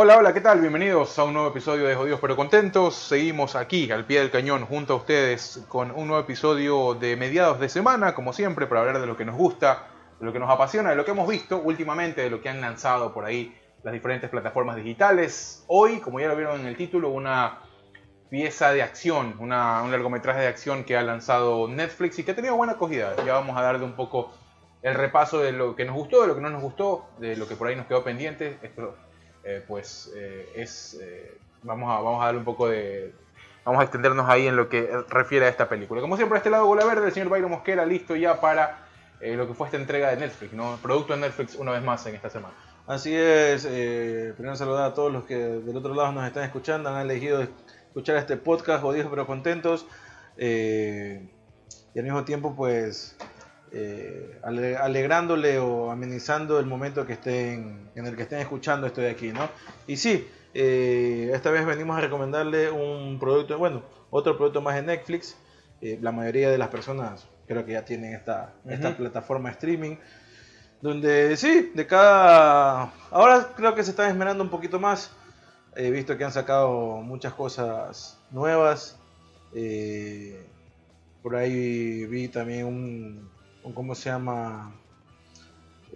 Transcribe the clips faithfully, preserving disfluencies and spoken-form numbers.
Hola, hola, ¿qué tal? Bienvenidos a un nuevo episodio de Jodidos Pero Contentos. Seguimos aquí, al pie del cañón, junto a ustedes, con un nuevo episodio de mediados de semana, como siempre, para hablar de lo que nos gusta, de lo que nos apasiona, de lo que hemos visto últimamente, de lo que han lanzado por ahí las diferentes plataformas digitales. Hoy, como ya lo vieron en el título, una pieza de acción, una, un largometraje de acción que ha lanzado Netflix y que ha tenido buena acogida. Ya vamos a darle un poco el repaso de lo que nos gustó, de lo que no nos gustó, de lo que por ahí nos quedó pendiente. Esto, eh, pues, eh, es... Eh, vamos, a, vamos a darle un poco de... Vamos a extendernos ahí en lo que refiere a esta película. Como siempre, a este lado, Bola Verde, el señor Byron Mosquera, listo ya para eh, lo que fue esta entrega de Netflix, ¿no? Producto de Netflix una vez más en esta semana. Así es, eh, primero saludar a todos los que del otro lado nos están escuchando, han elegido escuchar este podcast, Jodidos Pero Contentos, eh, y al mismo tiempo pues eh, alegrándole o amenizando el momento que estén, en el que estén escuchando esto de aquí, ¿no? Y sí, eh, esta vez venimos a recomendarle un producto, bueno, otro producto más de Netflix. eh, la mayoría de las personas creo que ya tienen esta, uh-huh. esta plataforma streaming, donde sí, de cada... Ahora creo que se están esmerando un poquito más. He visto que han sacado muchas cosas nuevas. Eh, por ahí vi también un... un ¿Cómo se llama?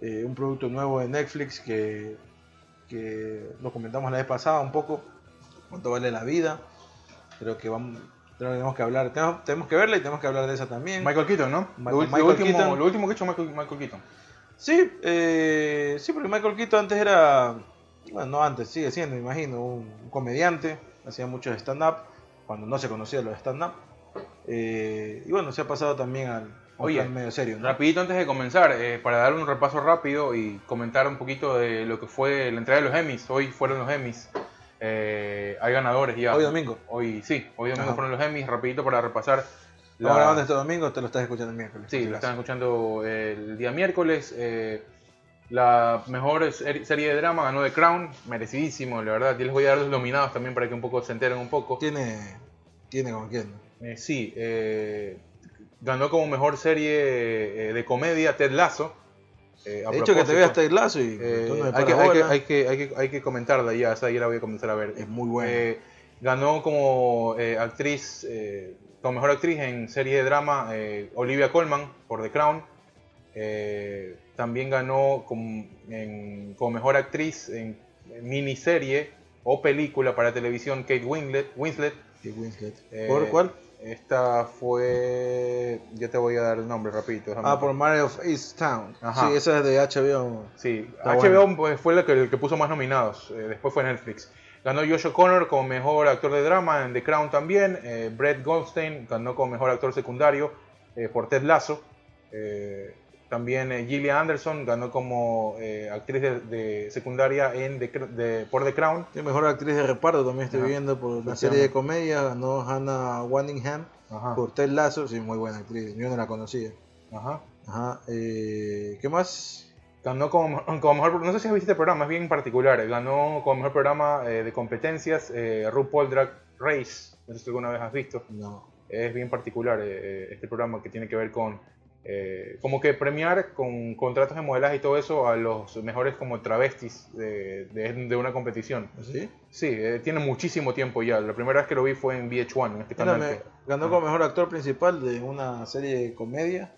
Eh, un producto nuevo de Netflix que... que lo comentamos la vez pasada un poco. ¿Cuánto vale la vida? Creo que vamos... tenemos que hablar, tenemos, tenemos que verla y tenemos que hablar de esa también. Michael Keaton, ¿no? Ma- lo, Michael último, Keaton. Lo último que he hecho Michael, Michael Keaton. Sí, eh, sí, porque Michael Keaton antes era, bueno, no antes, sigue siendo, me imagino, un, un comediante, hacía mucho stand-up, cuando no se conocía los stand-up, eh, y bueno, se ha pasado también al, Oye, al medio serio, ¿no? Rapidito antes de comenzar, eh, para dar un repaso rápido y comentar un poquito de lo que fue la entrega de los Emmys. Hoy fueron los Emmys, eh, hay ganadores ya. ¿Hoy domingo? Hoy sí, hoy domingo Ajá. fueron los Emmys, rapidito para repasar. La... ¿Estamos grabando este domingo o te lo estás escuchando el miércoles? Sí, lo están escuchando el día miércoles. Eh, la mejor serie de drama ganó The Crown, merecidísimo, la verdad. Yo les voy a dar los nominados también para que un poco se enteren un poco. ¿Tiene, tiene con quién? Eh, sí, eh, ganó como mejor serie de comedia Ted Lasso. Eh, He dicho que te veas Ted Lasso y eh, tú no me paras hay, que, hay, que, hay, que, hay, que, hay que comentarla ya, esa ya la voy a comenzar a ver. Es muy buena. Eh, ganó como eh, actriz... Eh, como mejor actriz en serie de drama, eh, Olivia Colman por The Crown. Eh, también ganó como, en, como mejor actriz en miniserie o película para televisión Kate Winslet. Winslet. Kate Winslet. Eh, ¿Por cuál? Esta fue... Yo te voy a dar el nombre rapidito. Ah, por Mare of Easttown. Ajá. Sí, esa es de H B O. Sí, Está H B O bueno. fue la que, el que puso más nominados. Eh, después fue Netflix. Ganó Josh O'Connor como mejor actor de drama en The Crown también. Eh, Brett Goldstein ganó como mejor actor secundario eh, por Ted Lasso. Eh, también eh, Gillian Anderson ganó como eh, actriz de, de secundaria en The, de, por The Crown. Y mejor actriz de reparto también estoy Ajá. viendo por una serie de comedia. Ganó Hannah Waddingham Ajá. por Ted Lasso. Sí, muy buena actriz. Yo no la conocía. Ajá. Ajá. Eh, ¿Qué más? Ganó como, como mejor, no sé si has visto este programa, es bien particular. Ganó como mejor programa eh, de competencias eh, RuPaul Drag Race. No sé si alguna vez has visto. No. Es bien particular eh, este programa que tiene que ver con eh, como que premiar con contratos de modelaje y todo eso a los mejores como travestis de, de, de una competición. ¿Sí? Sí, eh, tiene muchísimo tiempo ya. La primera vez que lo vi fue en V H uno, en este canal. Me, ganó como mejor actor principal de una serie de comedia.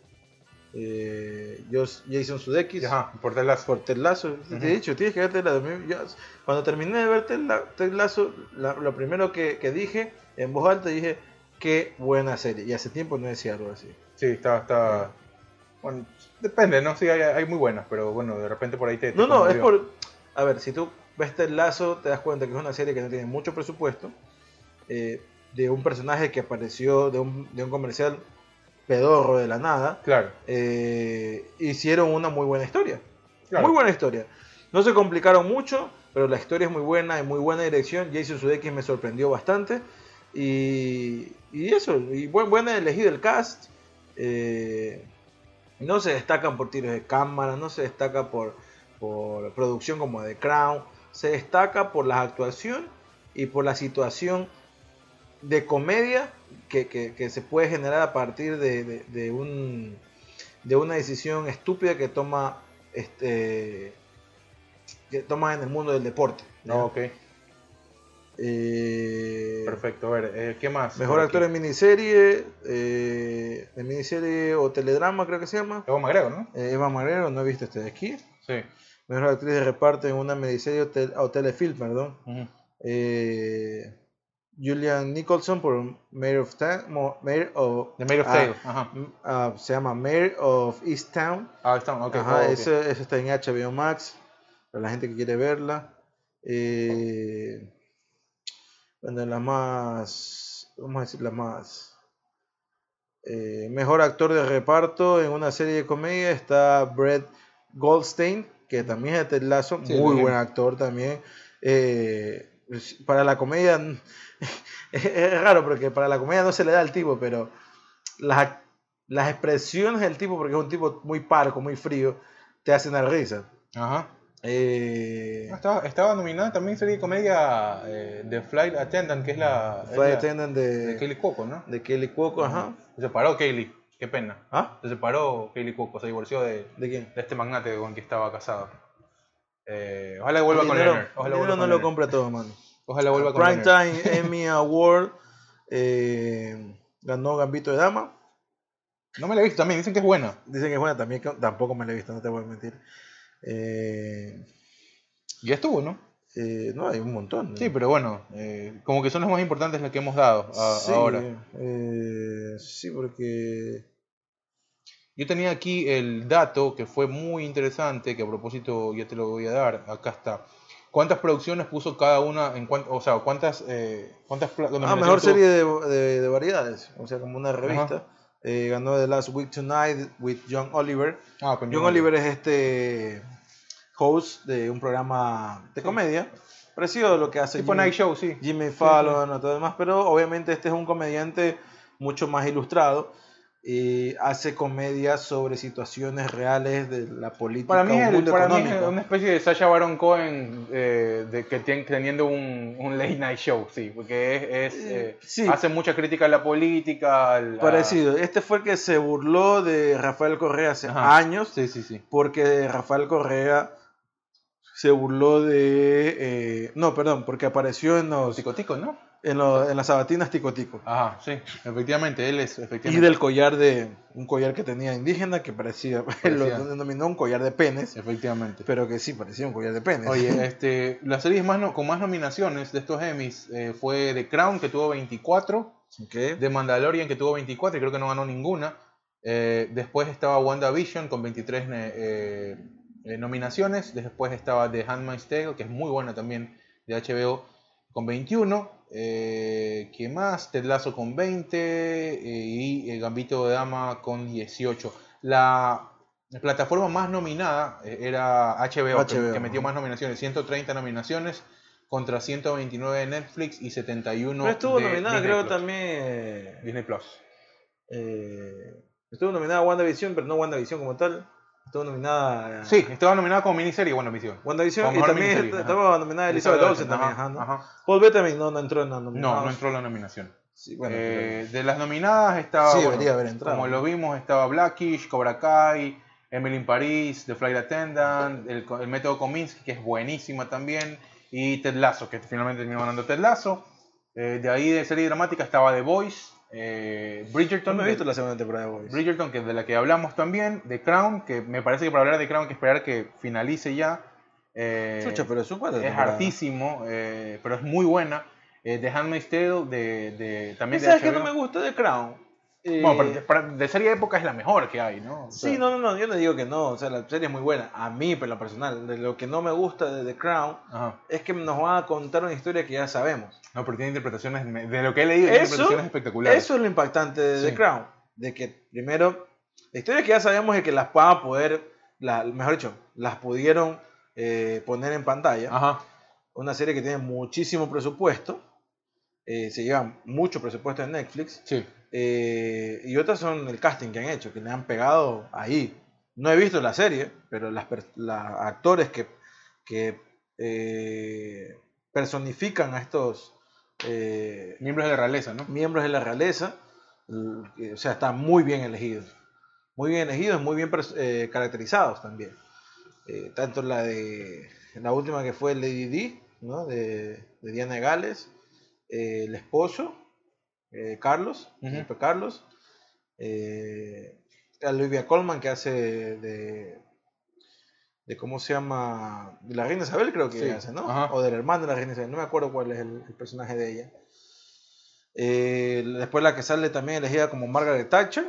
Eh, yo, Jason Sudeikis Ajá, por Ted Lasso, por Ted Lasso. Uh-huh. Te he dicho, tienes que ver Ted Lasso. Yo, cuando terminé de ver Ted, la, Ted Lasso, la, lo primero que, que dije en voz alta dije, qué buena serie. Y hace tiempo no decía algo así. Sí, está, está... Uh-huh. Bueno, depende, ¿no? Sí, hay, hay muy buenas, pero bueno, de repente por ahí te... te no, no, es por... A ver, si tú ves Ted Lasso, te das cuenta que es una serie que no tiene mucho presupuesto, eh, de un personaje que apareció de un, de un comercial... pedorro de la nada, claro. eh, hicieron una muy buena historia, claro. muy buena historia, no se complicaron mucho, pero la historia es muy buena, en muy buena dirección. Jason Sudeikis me sorprendió bastante, y, y eso, y buen, buena elegida el cast, eh, no se destacan por tiros de cámara, no se destaca por, por producción como The Crown, se destaca por la actuación y por la situación de comedia que, que, que se puede generar a partir de, de, de, un, de una decisión estúpida que toma este que toman en el mundo del deporte. No, ok. Eh, Perfecto, a ver, eh, ¿qué más? Mejor actor en miniserie, eh, en miniserie o teledrama, creo que se llama. Ewan McGregor, ¿no? Eh, Ewan McGregor, no he visto este de aquí. Sí. Mejor actriz de reparto en una miniserie o, tel o telefilm, perdón. Uh-huh. eh, Julian Nicholson por Mare of Mare of, The Mare of Tale. Ah, ajá. Uh, se llama Mare of Easttown. Ah, Easttown, ok. Ajá, oh, okay. Eso, eso está en H B O Max, para la gente que quiere verla. Eh... Bueno, las más, vamos a decir las más, eh, mejor actor de reparto en una serie de comedia está Brett Goldstein, que también es de Ted Lasso, sí, muy bien. Buen actor también. Eh, para la comedia, es raro porque para la comedia no se le da al tipo, pero las, las expresiones del tipo, porque es un tipo muy parco, muy frío, te hacen dar risa. Ajá. Eh, estaba, estaba nominada también serie de comedia eh, The Flight Attendant, que es la The Flight es la, Attendant de, de Kelly Cuoco, ¿no? De Kelly Cuoco, uh-huh. Ajá. Se separó Kelly, qué pena. ¿Ah? Se separó Kelly Cuoco, se divorció de, ¿de quién? De este magnate con quien estaba casado. Eh, ojalá vuelva el con dinero, Leonard. Ojalá vuelva no con lo Leonard. Compra todo, mano. Ojalá vuelva con Prime Leonard. Time Emmy Award eh, ganó Gambito de Dama. No me la he visto también, dicen que es buena. Dicen que es buena también, que tampoco me la he visto, no te voy a mentir. Eh, ya estuvo, ¿no? Eh, no, hay un montón, ¿no? Sí, pero bueno, eh, como que son los más importantes los que hemos dado a, sí, ahora. Eh, sí, porque yo tenía aquí el dato que fue muy interesante, que a propósito ya te lo voy a dar. Acá está. ¿Cuántas producciones puso cada una? En cuan, o sea, ¿cuántas? Eh, cuántas ah, mejor tuvo? Serie de, de, de variedades, o sea, como una revista. Ajá. Eh, ganó The Last Week Tonight with John Oliver. Ah, con John, John Oliver es este host de un programa de comedia, sí. Parecido a lo que hace tipo Jimmy, Night Show, sí. Jimmy Fallon, sí, sí. Y todo demás, pero obviamente este es un comediante mucho más ilustrado y eh, hace comedia sobre situaciones reales de la política. Para mí, el, para mí es una especie de Sacha Baron Cohen eh, de que ten, teniendo un, un late night show, sí, porque es, es eh, sí. Hace mucha crítica a la política. A la... Parecido. Este fue el que se burló de Rafael Correa hace Ajá. años, sí, sí, sí. Porque Rafael Correa se burló de, eh, no, perdón, porque apareció en los Ticotico, ¿no? En, lo, en las sabatinas Ticotico. Ajá, sí, efectivamente, él es. Efectivamente. Y del collar de. Un collar que tenía indígena que parecía. parecía. Lo denominó un collar de penes. Efectivamente. Pero que sí, parecía un collar de penes. Oye, este, las series más no, con más nominaciones de estos Emmys eh, fue The Crown, que tuvo veinticuatro. Okay. The Mandalorian, que tuvo veinticuatro, y creo que no ganó ninguna. Eh, después estaba WandaVision con veintitrés eh, eh, nominaciones. Después estaba The Handmaid's Tale, que es muy buena también, de H B O, con veintiuno. Eh, ¿Qué más? Ted Lasso con veinte eh, y el Gambito de Dama con dieciocho. La plataforma más nominada era H B O, H B O que, que metió más nominaciones, ciento treinta nominaciones contra ciento veintinueve de Netflix y setenta y uno. Pero estuvo de nominada, Disney creo Plus. También Disney Plus. Eh, estuvo nominada WandaVision, pero no WandaVision como tal. Estuvo nominada. A... Sí, estaba nominada como miniserie WandaVision. WandaVision y también estaba nominada Elizabeth Olsen también. Ajá, ¿no? Ajá. Paul Bettany no, no entró en la nominación. No, no entró en la nominación. Sí, bueno, eh, pero... De las nominadas estaba. Sí, bueno, haber entrado. Como lo vimos, estaba Blackish, Cobra Kai, Emily in Paris, The Flight Attendant, el, el método Kominsky, que es buenísima también, y Ted Lasso, que finalmente terminó ganando Ted Lasso. Eh, de ahí de serie dramática estaba The Voice. Eh, Bridgerton, no me he visto de, la segunda temporada de Boys. Bridgerton, que es de la que hablamos también. The Crown, que me parece que para hablar de Crown hay que esperar que finalice ya. Eh, Chucha, pero es un cuadro. Es hartísimo, eh, pero es muy buena. Eh, The Handmaid's Tale, de, de, también de H B O. ¿Sabes qué no me gusta de Crown? Eh, bueno, pero, para, de serie de época es la mejor que hay, ¿no? O sea, sí, no, no, no, yo no digo que no. O sea, la serie es muy buena. A mí, pero lo personal, de lo que no me gusta de The Crown Ajá. es que nos van a contar una historia que ya sabemos. No, pero tiene interpretaciones, de lo que he leído, eso, interpretaciones espectaculares. Eso es lo impactante de sí. The Crown. De que, primero, la historia que ya sabemos es que las van a poder, la, mejor dicho, las pudieron eh, poner en pantalla. Ajá. Una serie que tiene muchísimo presupuesto. Eh, se lleva mucho presupuesto en Netflix. Sí. Eh, y otras son el casting que han hecho, que le han pegado ahí. No he visto la serie, pero las la, actores que, que eh, personifican a estos eh, miembros de la realeza, ¿no? Miembros de la realeza, eh, o sea, están muy bien elegidos, muy bien elegidos, muy bien eh, caracterizados también. eh, tanto en la de en la última que fue Lady Di, ¿no? de, de Diana de Gales, eh, el esposo, eh, Carlos, uh-huh. Carlos, eh, Olivia Colman, que hace de, de cómo se llama, de la Reina Isabel, creo que sí. Hace, ¿no? Ajá. O del hermano de la Reina Isabel, no me acuerdo cuál es el, el personaje de ella. Eh, después la que sale también elegida como Margaret Thatcher,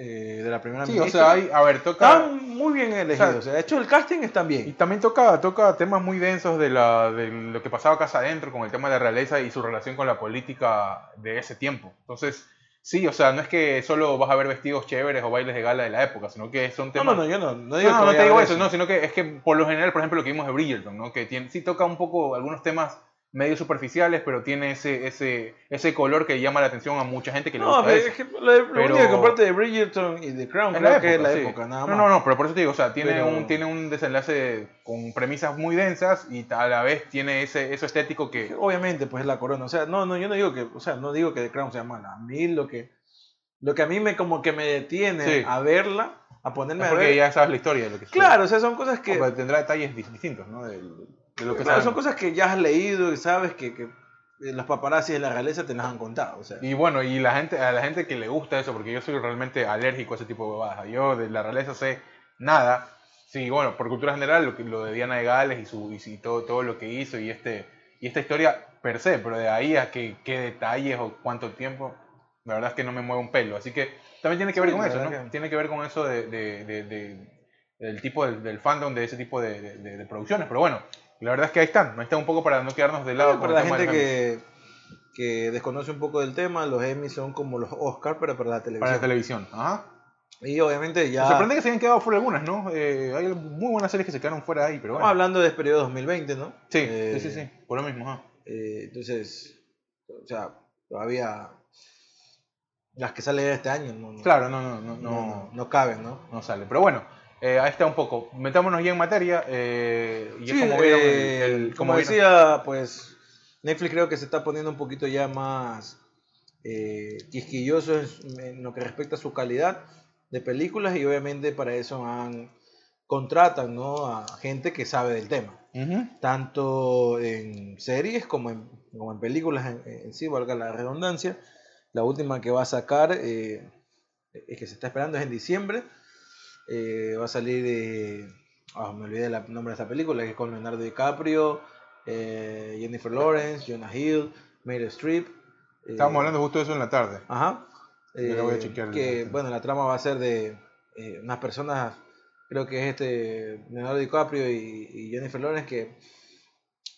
eh, de la primera sí, ministra. O sea, hay, a ver, toca... Están muy bien elegidos, o sea, de hecho el casting está bien. Y también toca, toca temas muy densos de, la, de lo que pasaba casa adentro con el tema de la realeza y su relación con la política de ese tiempo. Entonces... Sí, o sea, no es que solo vas a ver vestidos chéveres o bailes de gala de la época, sino que son temas... No, no, no, yo no. No, digo no, no, no te digo eso, eso, no, sino que es que por lo general, por ejemplo, lo que vimos de Bridgerton, ¿no? Que tiene, sí toca un poco algunos temas medio superficiales, pero tiene ese, ese, ese color que llama la atención a mucha gente que no, le gusta pero eso. Es que la, pero... lo único que comparte de Bridgerton y The Crown creo la época, que es la sí. época, nada más. No, no, no, pero por eso te digo, o sea, tiene, pero... un, tiene un desenlace con premisas muy densas y a la vez tiene ese, eso estético que... Obviamente, pues es la corona, o sea, no, no, yo no digo que, o sea, no digo que The Crown sea mala, a mí lo que, lo que a mí me como que me detiene sí. a verla, a ponerme es a ver... Porque ya sabes la historia de lo que... Claro, estoy... o sea, son cosas que... Pero tendrá detalles distintos, ¿no? Del... Lo que claro, son cosas que ya has leído y sabes que, que los paparazzis de la realeza te las han contado. O sea. Y bueno, y la gente, a la gente que le gusta eso, porque yo soy realmente alérgico a ese tipo de bobadas. Yo de la realeza sé nada. Sí, bueno, por cultura general, lo, que, lo de Diana de Gales y, su, y todo, todo lo que hizo y, este, y esta historia per se, pero de ahí a qué detalles o cuánto tiempo, la verdad es que no me mueve un pelo. Así que también tiene que ver sí, con eso, ¿no? Que... Tiene que ver con eso de, de, de, de, del tipo del, del fandom de ese tipo de, de, de, de producciones, pero bueno. La verdad es que ahí están, ahí están un poco para no quedarnos de lado. Sí, para la gente que, que desconoce un poco del tema, los Emmy son como los Oscar, pero para la televisión. Para la televisión, ajá. Y obviamente ya... Me sorprende que se hayan quedado fuera algunas, ¿no? Eh, hay muy buenas series que se quedaron fuera ahí, pero bueno. Estamos hablando del periodo dos mil veinte, ¿no? Sí, eh, sí, sí, sí, por lo mismo, ajá. Eh, entonces, o sea, todavía... Las que salen este año no... no claro, no, no, no, no, no, no, no caben, ¿no? No sale, pero bueno. Eh, ahí está un poco. Metámonos ya en materia. Eh, y sí, como, vieron, eh, el, el, como, como decía, pues Netflix creo que se está poniendo un poquito ya más eh, quisquilloso en, en lo que respecta a su calidad de películas y obviamente para eso han, contratan, ¿no? a gente que sabe del tema. Uh-huh. Tanto en series como en, como en películas en, en sí, valga la redundancia. La última que va a sacar, eh, es que se está esperando, es en diciembre. Eh, va a salir de... Oh, me olvidé el nombre de esta película, que es con Leonardo DiCaprio, eh, Jennifer Lawrence, Jonah Hill, Meryl Streep. Eh, Estábamos hablando justo de eso en la tarde. Ajá. Eh, voy a chequear que, bueno, la trama va a ser de eh, unas personas, creo que es este Leonardo DiCaprio y, y Jennifer Lawrence, que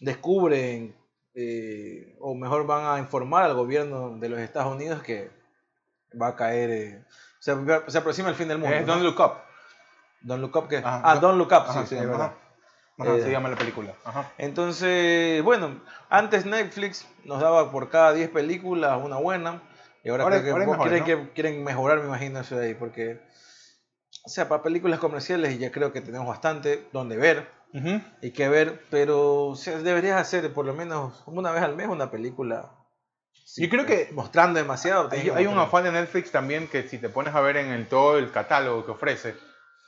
descubren, eh, o mejor van a informar al gobierno de los Estados Unidos que va a caer... Eh, se, se aproxima el fin del mundo. Es Don't Look Up. Don't Look Up, ¿qué? Ajá, ah, Don't Look Up, ajá, sí, sí, es verdad. Ajá, eh, se llama la película. Ajá. Entonces, bueno, antes Netflix nos daba por cada diez películas una buena, y ahora, ahora creo que, ahora mejor, quieren, ¿no? que quieren mejorar, me imagino, eso de ahí, porque, o sea, para películas comerciales ya creo que tenemos bastante donde ver, uh-huh. y que ver, pero o sea, deberías hacer por lo menos una vez al mes una película. Sí, yo creo que mostrando demasiado. Hay, hay un afán de Netflix también que si te pones a ver en el, todo el catálogo que ofrece,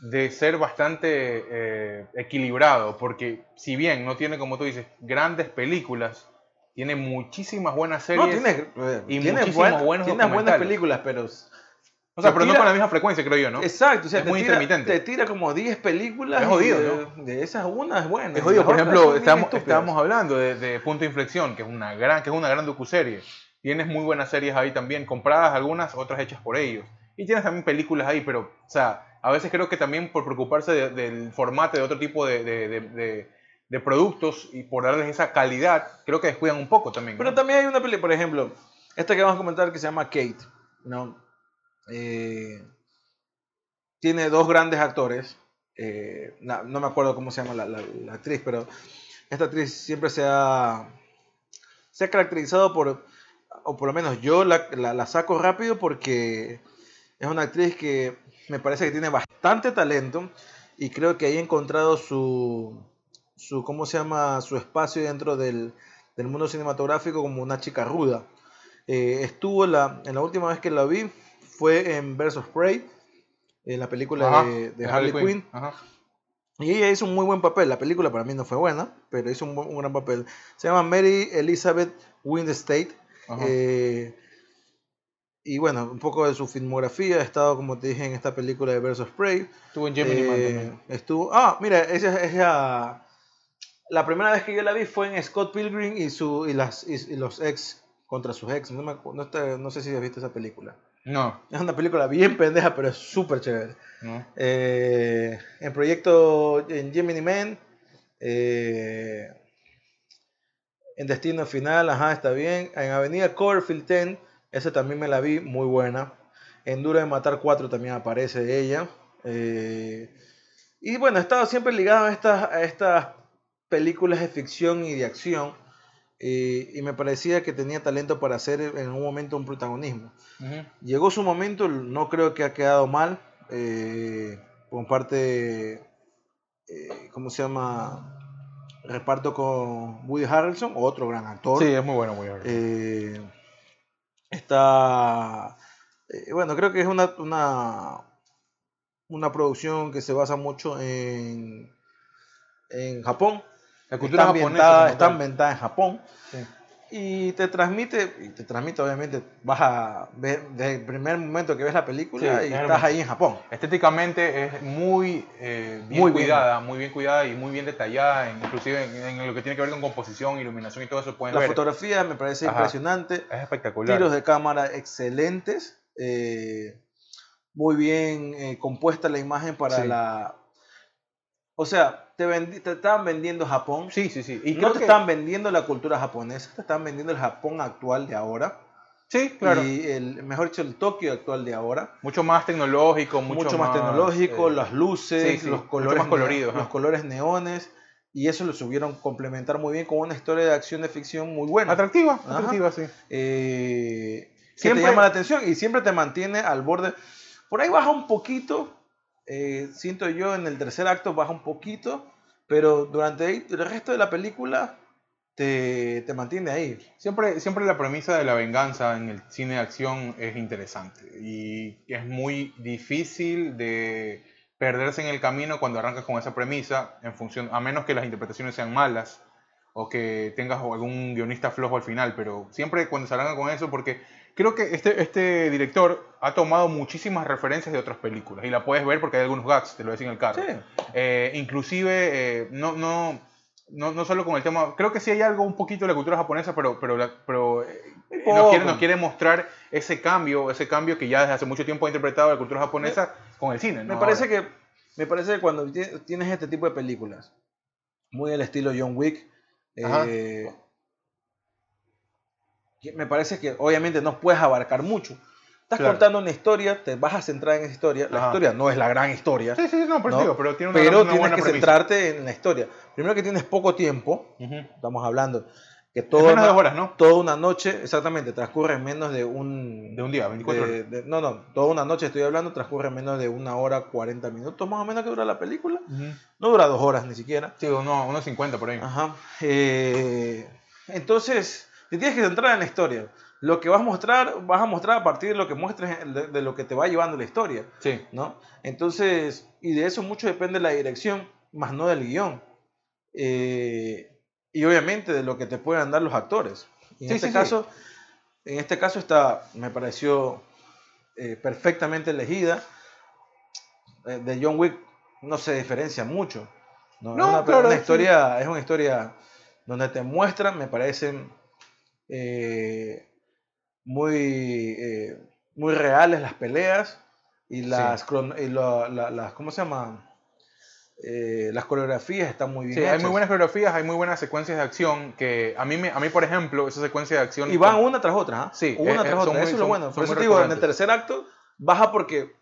de ser bastante eh, equilibrado, porque si bien no tiene, como tú dices, grandes películas, tiene muchísimas buenas series no, tiene, eh, y tiene muchísimos buen, buenos tiene buenas películas, pero... O sea, se pero tira, no con la misma frecuencia, creo yo, ¿no? Exacto, o sea, es te, muy tira, intermitente. Te tira como diez películas. Es jodido, y, ¿no? De esas unas buenas. Es jodido, por ejemplo, estamos, estábamos hablando de, de Punto de Inflexión, que es una gran, que es una gran docuserie. Tienes muy buenas series ahí también, compradas algunas, otras hechas por ellos. Y tienes también películas ahí, pero, o sea, a veces creo que también por preocuparse de, del formato de otro tipo de, de, de, de, de productos y por darles esa calidad, creo que descuidan un poco también, ¿no? Pero también hay una película, por ejemplo, esta que vamos a comentar que se llama Kate, ¿no? Eh, tiene dos grandes actores, eh, no, no me acuerdo cómo se llama la, la, la actriz, pero esta actriz siempre se ha, se ha caracterizado por, o por lo menos yo la, la, la saco rápido porque es una actriz que me parece que tiene bastante talento y creo que ahí ha encontrado su, su ¿cómo se llama? Su espacio dentro del, del mundo cinematográfico como una chica ruda. Eh, estuvo la, en la última vez que la vi fue en Birds of Prey, en la película ajá, de, de Harley Quinn. Y ella hizo un muy buen papel. La película para mí no fue buena, pero hizo un, un gran papel. Se llama Mary Elizabeth Winstead. Eh, y bueno, un poco de su filmografía. Ha estado, como te dije, en esta película de Versus Prey. Estuvo en Gemini eh, Man también. Estuvo... Ah, mira, ella, ella... La primera vez que yo la vi fue en Scott Pilgrim y, su, y, las, y, y los ex contra sus ex. No, me, no, está, no sé si has visto esa película. No. Es una película bien pendeja, pero es súper chévere. No. Eh, en proyecto en Gemini Man, eh, en Destino Final, ajá, está bien. En Avenida Cloverfield diez, esa también me la vi, muy buena. En Duro de Matar cuatro también aparece ella. Eh, y bueno, he estado siempre ligado a estas, a estas películas de ficción y de acción. Y, y me parecía que tenía talento para hacer en un momento un protagonismo. Uh-huh. Llegó su momento, no creo que ha quedado mal, eh, con parte, eh, ¿cómo se llama? Reparto con Woody Harrelson, otro gran actor. Sí, es muy bueno Woody Harrelson. Eh, está, eh, bueno, creo que es una, una, una producción que se basa mucho en, en Japón. La cultura japonesa está ambientada en Japón. Sí. Y te transmite, y te transmite obviamente, vas a ver desde el primer momento que ves la película, sí, y es estás ahí en Japón. Estéticamente es muy, eh, bien muy cuidada, bien. muy bien cuidada y muy bien detallada, inclusive en, en lo que tiene que ver con composición, iluminación y todo eso. Pueden la ver. Fotografía me parece Ajá. impresionante. Es espectacular. Tiros de cámara excelentes. Eh, muy bien eh, compuesta la imagen para sí. la... O sea, te, vendi- te estaban vendiendo Japón. Sí, sí, sí. Y no creo te que... están vendiendo la cultura japonesa, te están vendiendo el Japón actual de ahora. Sí, claro. Y el, mejor dicho, el Tokio actual de ahora. Mucho más tecnológico, mucho, mucho más, más tecnológico, eh... las luces, sí, sí, los colores, más coloridos, ¿no? Los colores neones. Y eso lo subieron complementar muy bien con una historia de acción de ficción muy buena. Atractiva, Ajá. atractiva, sí. Eh, siempre te llama la atención y siempre te mantiene al borde. Por ahí baja un poquito. Eh, siento yo en el tercer acto baja un poquito, pero durante el resto de la película te, te mantiene ahí. Siempre, siempre la premisa de la venganza en el cine de acción es interesante y es muy difícil de perderse en el camino cuando arrancas con esa premisa, en función, a menos que las interpretaciones sean malas o que tengas algún guionista flojo al final, pero siempre cuando se arranca con eso, porque creo que este, este director ha tomado muchísimas referencias de otras películas y la puedes ver porque hay algunos gags, te lo decía en el carro. Sí. Eh, inclusive, eh, no, no, no, no solo con el tema, creo que sí hay algo un poquito de la cultura japonesa, pero, pero, pero eh, nos, quiere, nos quiere mostrar ese cambio, ese cambio que ya desde hace mucho tiempo ha interpretado la cultura japonesa me, con el cine, ¿no? Me parece que, me parece que cuando tienes este tipo de películas, muy al estilo John Wick, Eh, me parece que obviamente no puedes abarcar mucho. Estás claro. contando una historia, te vas a centrar en esa historia. La Ajá. historia no es la gran historia. Sí, sí, no, pero, ¿no? Digo, pero, tiene una, pero una tienes buena que premisa. Centrarte en la historia. Primero que tienes poco tiempo, uh-huh. estamos hablando que toda una, horas, ¿no? toda una noche, exactamente, transcurre en menos de un de un día, veinticuatro de, horas. De, no, no, toda una noche estoy hablando, transcurre en menos de una hora cuarenta minutos, más o menos que dura la película. Uh-huh. No dura dos horas ni siquiera. Sí, uno, uno cincuenta por ahí. Ajá. Eh, entonces, te tienes que centrar en la historia. Lo que vas a mostrar, vas a mostrar a partir de lo que muestres, de, de lo que te va llevando la historia. Sí. ¿No? Entonces, y de eso mucho depende la dirección, más no del guión. Eh... Y obviamente de lo que te puedan dar los actores. Y en, sí, este sí, caso, sí. en este caso está, me pareció eh, perfectamente elegida. Eh, de John Wick no se diferencia mucho. No, no, es, una, claro, una historia, sí. es una historia donde te muestran, me parecen eh, muy, eh, muy reales las peleas y las, sí. y la, la, las ¿cómo se llama? Eh, las coreografías están muy bien sí, hechas. Hay muy buenas coreografías, hay muy buenas secuencias de acción que a mí, me, a mí por ejemplo, esa secuencia de acción... Y van con... una tras otra, ¿eh? Sí, una eh, tras otra, muy, eso es lo bueno. Por eso te digo, en el tercer acto baja porque,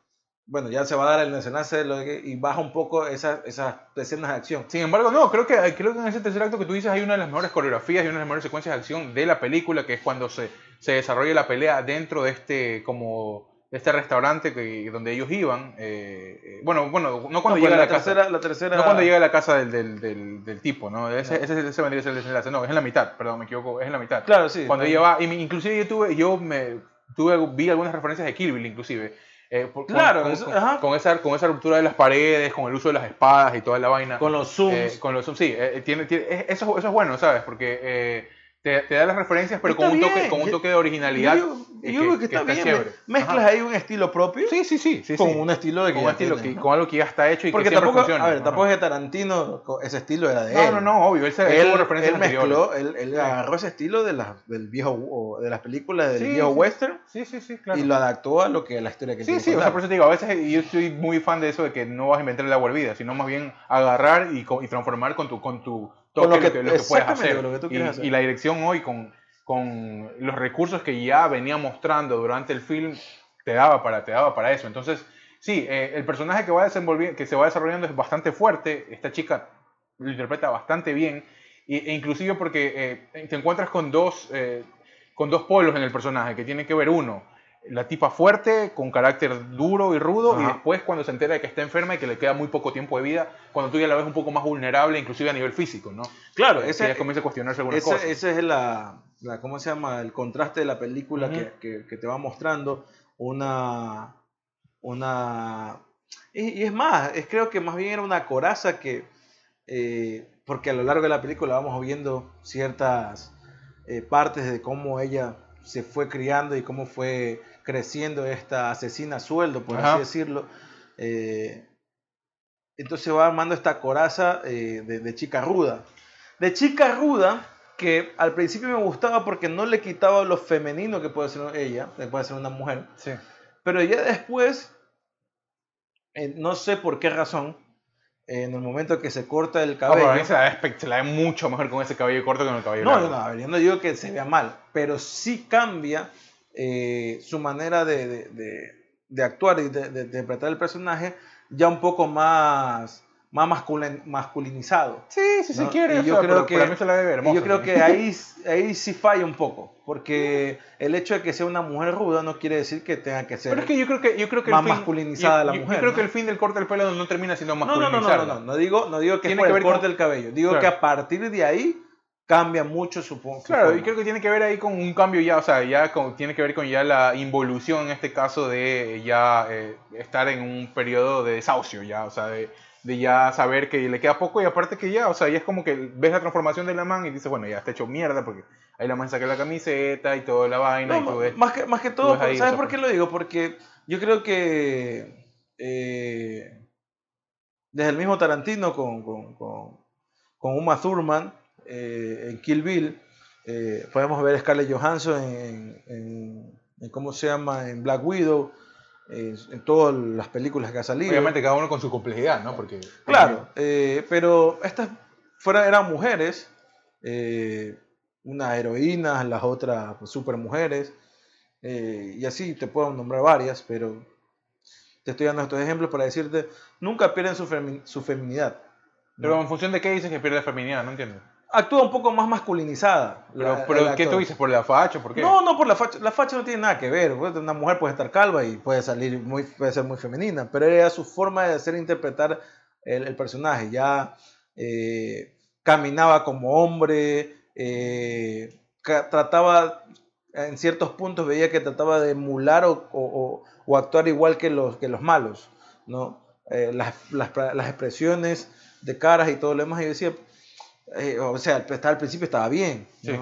bueno, ya se va a dar el desenlace y baja un poco esas, esas escenas de acción. Sin embargo, no, creo que, creo que en ese tercer acto que tú dices hay una de las mejores coreografías y una de las mejores secuencias de acción de la película, que es cuando se, se desarrolla la pelea dentro de este como... este restaurante que, donde ellos iban, eh, bueno, bueno, no cuando no, llega a la, la casa, tercera, la tercera... no cuando llega a la casa del, del, del, del tipo, ¿no? Ese, no. ese, ese vendría a ser el desenlace, no, es en la mitad, perdón, me equivoco, es en la mitad. Claro, sí. Cuando ella va, inclusive yo tuve, yo me tuve, vi algunas referencias de Kill Bill, inclusive, Eh, por, claro, con, eso, con, ajá. Con, esa, con esa ruptura de las paredes, con el uso de las espadas y toda la vaina. Con los zooms. Eh, con los zooms, sí. Eh, tiene, tiene, eso, eso es bueno, ¿sabes? Porque eh, te, te da las referencias, pero con un, toque, con un toque de originalidad. Yo, yo, yo creo que, que está, que está bien. Chévere. Mezclas ajá. ahí un estilo propio. Sí, sí, sí. sí con sí. un estilo de que, con ya estilo tiene, que ¿no? Con algo que ya está hecho y porque que siempre funciona. A ver, tampoco es de Tarantino, ese estilo era de él. No, no, no, obvio. Él, se, él, él mezcló, él, él agarró ese estilo de, la, del viejo, de las películas del sí, viejo sí, western. Sí, sí, sí, claro. Y lo adaptó a lo que a la historia que él sí, tiene. Sí, sí, o sea, por eso te digo, a veces yo estoy muy fan de eso de que no vas a inventar el agua hervida, sino más bien agarrar y, y transformar con tu... Con tu Todo lo, lo que, lo que puedes hacer. Lo que tú quieres y, hacer. Y la dirección hoy con, con los recursos que ya venía mostrando durante el film te daba para, te daba para eso. Entonces, sí, eh, el personaje que, va desenvolviendo, que se va desarrollando es bastante fuerte. Esta chica lo interpreta bastante bien. E, e inclusive porque eh, te encuentras con dos, eh, con dos polos en el personaje que tienen que ver uno. La tipa fuerte, con carácter duro y rudo. Ajá. Y después cuando se entera de que está enferma y que le queda muy poco tiempo de vida, cuando tú ya la ves un poco más vulnerable, inclusive a nivel físico, ¿no? Claro, ese, ella comienza a cuestionarse algunas ese, cosas. Ese es la, la, ¿cómo se llama? El contraste de la película uh-huh. que, que, que te va mostrando una... una y, y es más, es, creo que más bien era una coraza que... Eh, porque a lo largo de la película vamos viendo ciertas eh, partes de cómo ella se fue criando y cómo fue creciendo esta asesina a sueldo, por Ajá. así decirlo. Eh, entonces va armando esta coraza eh, de, de chica ruda. De chica ruda que al principio me gustaba porque no le quitaba lo femenino que puede ser ella, que puede ser una mujer. Sí. Pero ya después, eh, no sé por qué razón, en el momento que se corta el cabello... No, se la, ve, se la ve mucho mejor con ese cabello corto que con el cabello no, largo. No, no, yo no digo que se vea mal, pero sí cambia eh, su manera de, de, de, de actuar y de, de interpretar el personaje ya un poco más, más masculin, masculinizado. Sí, sí, ¿no? Si quiere, yo, o sea, creo pero, que, pero a mí se la ve hermosa, yo creo ¿no? que ahí, ahí sí falla un poco, porque el hecho de que sea una mujer ruda no quiere decir que tenga que ser pero es que yo creo que, yo creo que más el fin, masculinizada yo, la yo, mujer. Yo creo ¿no? que el fin del corte del pelo no termina siendo masculinizada. No, no, no, no, no, no digo, no digo que tiene es por que el ver corte con... del cabello, digo claro. que a partir de ahí cambia mucho su forma. Claro, y creo que tiene que ver ahí con un cambio ya, o sea, ya con, tiene que ver con ya la involución en este caso de ya eh, estar en un periodo de desahucio ya, o sea, de... de ya saber que le queda poco y aparte que ya, o sea, ya es como que ves la transformación de la man y dices, bueno, ya está hecho mierda porque ahí la man saca la camiseta y toda la vaina no, y todo más que, más que todo, ahí, ¿sabes por qué lo digo? Porque yo creo que eh, desde el mismo Tarantino con, con, con, con Uma Thurman eh, en Kill Bill eh, podemos ver a Scarlett Johansson en, en, en ¿cómo se llama? En Black Widow. En todas las películas que ha salido. Obviamente cada uno con su complejidad, ¿no? Porque claro, eh, pero estas fuera eran mujeres, eh, unas heroínas, las otras pues, super mujeres, eh, y así te puedo nombrar varias, pero te estoy dando estos ejemplos para decirte, nunca pierden su, femi su feminidad. ¿No? Pero en función de qué dices que pierde la feminidad, no entiendo. Actúa un poco más masculinizada. Pero, la, pero ¿qué tú dices? ¿Por la facha? ¿Por qué? No, no, por la facha. La facha no tiene nada que ver. Una mujer puede estar calva y puede salir muy, puede ser muy femenina. Pero era su forma de hacer interpretar el, el personaje. Ya eh, caminaba como hombre. Eh, trataba, en ciertos puntos veía que trataba de emular o, o, o actuar igual que los, que los malos, ¿no? Eh, las, las, las expresiones de caras y todo lo demás. Y decía... Eh, o sea, al principio estaba bien, ¿no? Sí.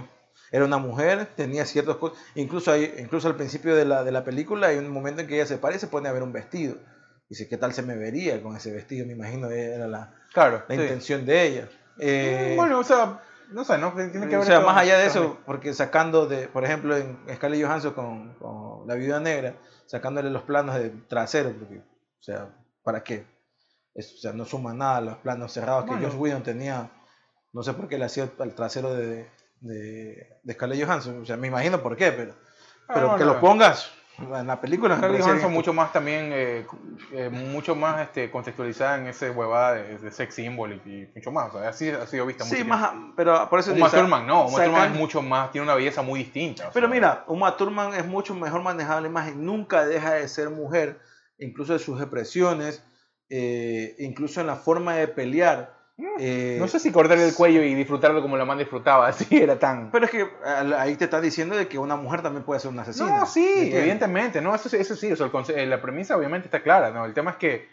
Era una mujer, tenía ciertas cosas, incluso, hay, incluso al principio de la, de la película hay un momento en que ella se para y se pone a ver un vestido, dice, ¿qué tal se me vería con ese vestido? Me imagino era la, claro, la sí. intención de ella. Eh, bueno, o sea, no sé, no tiene que ver. O sea, más allá de eso, porque sacando, de, por ejemplo, en Scarlett Johansson con, con La Viuda Negra, sacándole los planos de trasero, porque, o sea, ¿para qué? Es, o sea, no suma nada los planos cerrados bueno. que Joss Whedon tenía. No sé por qué le hacía al trasero de, de, de Scarlett Johansson. O sea, me imagino por qué, pero, ah, pero bueno, que lo pongas en la película. Scarlett Johansson mucho más también, eh, eh, mucho más este, contextualizada en esa huevada de, de sex symbol y mucho más. O sea, así ha sido vista mucho. Sí, más, pero por eso Uma Thurman no. Uma Thurman es mucho más, tiene una belleza muy distinta. Pero sea. Mira, Uma Thurman es mucho mejor manejada la imagen. Nunca deja de ser mujer, incluso en sus expresiones, eh, incluso en la forma de pelear. Eh, no sé si cortarle el cuello y disfrutarlo como la man disfrutaba, así era tan... Pero es que ahí te estás diciendo de que una mujer también puede ser una asesina. No, sí, evidentemente, no, eso, eso sí, eso, el conce- la premisa obviamente está clara, ¿no? El tema es que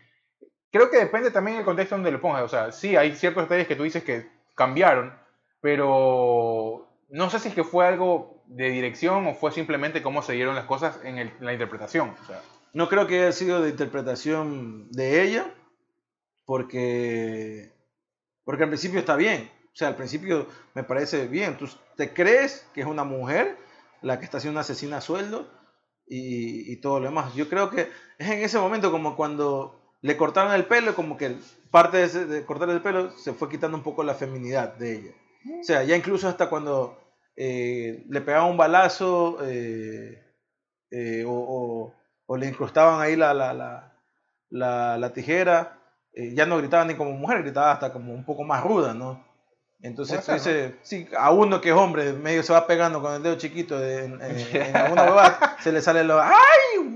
creo que depende también del contexto donde lo pongas, o sea, sí, hay ciertos detalles que tú dices que cambiaron, pero no sé si es que fue algo de dirección o fue simplemente cómo se dieron las cosas en, el, en la interpretación, o sea. No creo que haya sido de interpretación de ella, porque... Porque al principio está bien. O sea, al principio me parece bien. Tú te crees que es una mujer la que está siendo una asesina a sueldo y, y todo lo demás. Yo creo que es en ese momento como cuando le cortaron el pelo, como que parte de, ese, de cortarle el pelo se fue quitando un poco la feminidad de ella. O sea, ya incluso hasta cuando eh, le pegaban un balazo eh, eh, o, o, o le incrustaban ahí la, la, la, la, la tijera... Eh, ya no gritaba ni como mujer, gritaba hasta como un poco más ruda, ¿no? Entonces, ser, ese, ¿no? Sí, a uno que es hombre, medio se va pegando con el dedo chiquito de, en, en, en alguna huevada, se le sale lo... ¡Ay,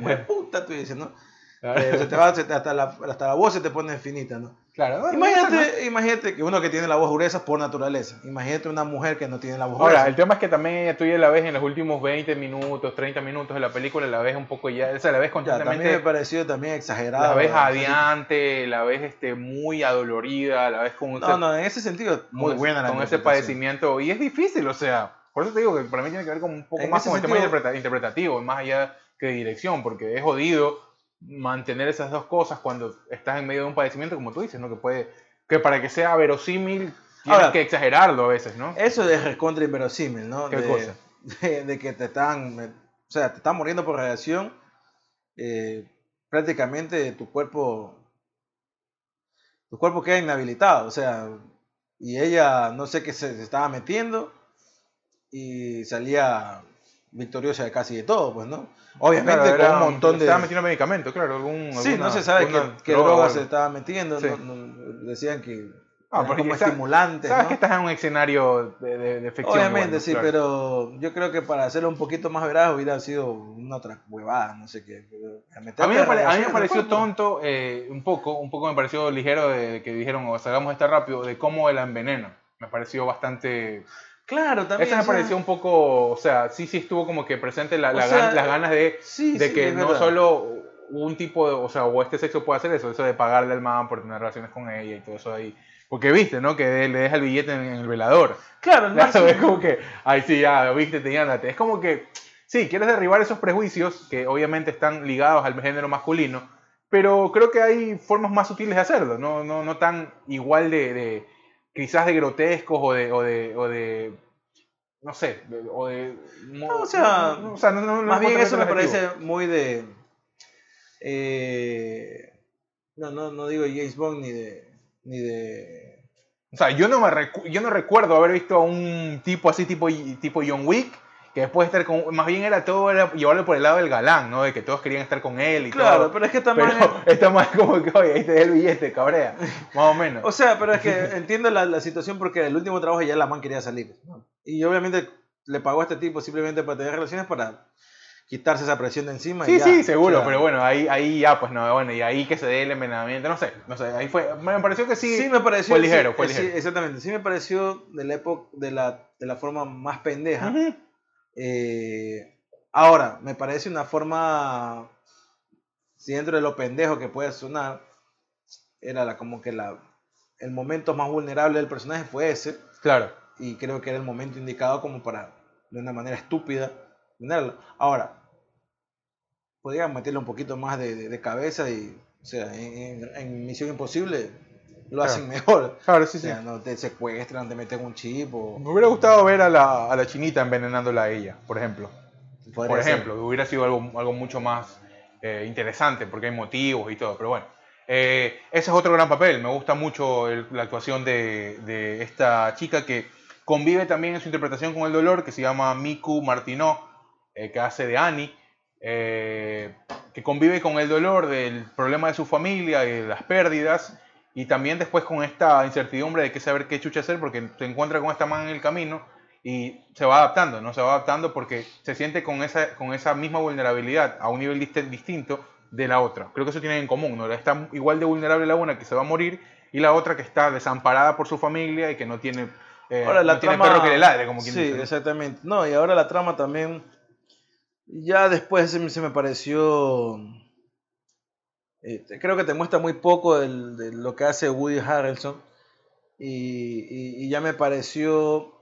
hueputa! Tú dices, ¿no? Claro. Eh, se te va, se te, hasta, la, hasta la voz se te pone finita, ¿no? Claro. No, imagínate, no, no. imagínate que uno que tiene la voz gruesa por naturaleza. Imagínate una mujer que no tiene la voz Ahora, gruesa. Ahora, el tema es que también tú ya la ves en los últimos veinte minutos, treinta minutos de la película, la ves un poco ya, o sea, la ves constantemente. Ya, también me pareció también exagerada. La ves adiante, la ves este, muy adolorida, la ves con... Un, no, o sea, no, en ese sentido, muy buena la con ese padecimiento, y es difícil, o sea, por eso te digo que para mí tiene que ver con un poco en más con sentido, el tema interpretativo, más allá que de dirección, porque es jodido mantener esas dos cosas cuando estás en medio de un padecimiento, como tú dices, ¿no? Que puede, que para que sea verosímil tienes Ahora, que exagerarlo a veces, ¿no? Eso es recontra inverosímil, ¿no? ¿Qué de, cosa? De, de que te están, o sea, te están muriendo por radiación, eh, prácticamente tu cuerpo, tu cuerpo queda inhabilitado, o sea, y ella no sé qué se, se estaba metiendo y salía victoriosa de casi de todo, pues, ¿no? Obviamente claro, era, con un montón de... Estaba metiendo medicamentos, claro. Algún, sí, alguna, no se sabe qué droga se estaba metiendo. Sí. No, no, decían que ah, eran como está, estimulantes, sabes, ¿no? Que estás en un escenario de, de, de ficción. Obviamente, bueno, sí, claro. Pero yo creo que para hacerlo un poquito más veraz hubiera sido una otra huevada, no sé qué. A mí, a mí me, pare, a mí me pareció tonto, eh, un poco, un poco me pareció ligero de que dijeron, o salgamos esta rápido, de cómo la envenena. Me pareció bastante... Claro, también. Esa me pareció un poco, o sea, sí, sí estuvo como que presente la, la sea, gan, las ganas de, sí, de sí, que no solo un tipo, de, o sea, o este sexo puede hacer eso, eso de pagarle al man por tener relaciones con ella y todo eso ahí. Porque viste, ¿no? Que le deja el billete en, en el velador. Claro, el claro, es como que, ay, sí, ya, viste, te ándate. Es como que, sí, quieres derribar esos prejuicios que obviamente están ligados al género masculino, pero creo que hay formas más sutiles de hacerlo, no, no, no tan igual de... de quizás de grotescos o de, o de, o de no sé, de, o de... No, o sea, no, no, o sea no, no, más bien eso me parece muy de... Eh, no, no, no digo James Bond ni de... Ni de o sea, yo no, me recu- yo no recuerdo haber visto a un tipo así, tipo, tipo John Wick, que después de estar con... Más bien era todo, era llevarlo por el lado del galán, ¿no? De que todos querían estar con él y claro, todo. Claro, pero es que está mal... Está mal como que, oye, ahí te da el billete, cabrea. Más o menos. O sea, pero es que entiendo la, la situación porque el último trabajo ya la man quería salir. Y obviamente le pagó a este tipo simplemente para tener relaciones, para quitarse esa presión de encima. Sí, y ya, sí, seguro, o sea, pero bueno, ahí, ahí ya, pues no, bueno, y ahí que se dé el envenenamiento, no sé, no sé, ahí fue, me pareció que sí, sí me pareció, fue ligero, sí, fue ligero. Sí, exactamente, sí me pareció de la época, de la, de la forma más pendeja. Uh-huh. Eh, ahora, me parece una forma, si dentro de lo pendejo que puede sonar, era la, como que la, el momento más vulnerable del personaje fue ese. Claro. Y creo que era el momento indicado como para, de una manera estúpida, tenerlo. Ahora, podían meterle un poquito más de, de, de cabeza y, o sea, en, en, en Misión Imposible lo claro. hacen mejor. Claro, sí, o sea, sí. No te secuestran, te meten un chip o... Me hubiera gustado ver a la, a la chinita envenenándola a ella, por ejemplo. Podría por ejemplo, ser. Hubiera sido algo, algo mucho más eh, interesante porque hay motivos y todo, pero bueno. Eh, ese es otro gran papel. Me gusta mucho el, la actuación de, de esta chica que convive también en su interpretación con el dolor, que se llama Miku Martineau, eh, que hace de Annie, eh, que convive con el dolor del problema de su familia y de las pérdidas. Y también después con esta incertidumbre de que saber qué chucha hacer porque te encuentra con esta man en el camino y se va adaptando, ¿no? Se va adaptando porque se siente con esa, con esa misma vulnerabilidad a un nivel dist- distinto de la otra. Creo que eso tienen en común, ¿no? Está igual de vulnerable la una que se va a morir y la otra que está desamparada por su familia y que no tiene, eh, ahora, la no trama, tiene perro que le ladre, como quien sí, dice. Sí, exactamente. No, y ahora la trama también, ya después se me, se me pareció... Eh, creo que te muestra muy poco del, de lo que hace Woody Harrelson y, y, y ya me pareció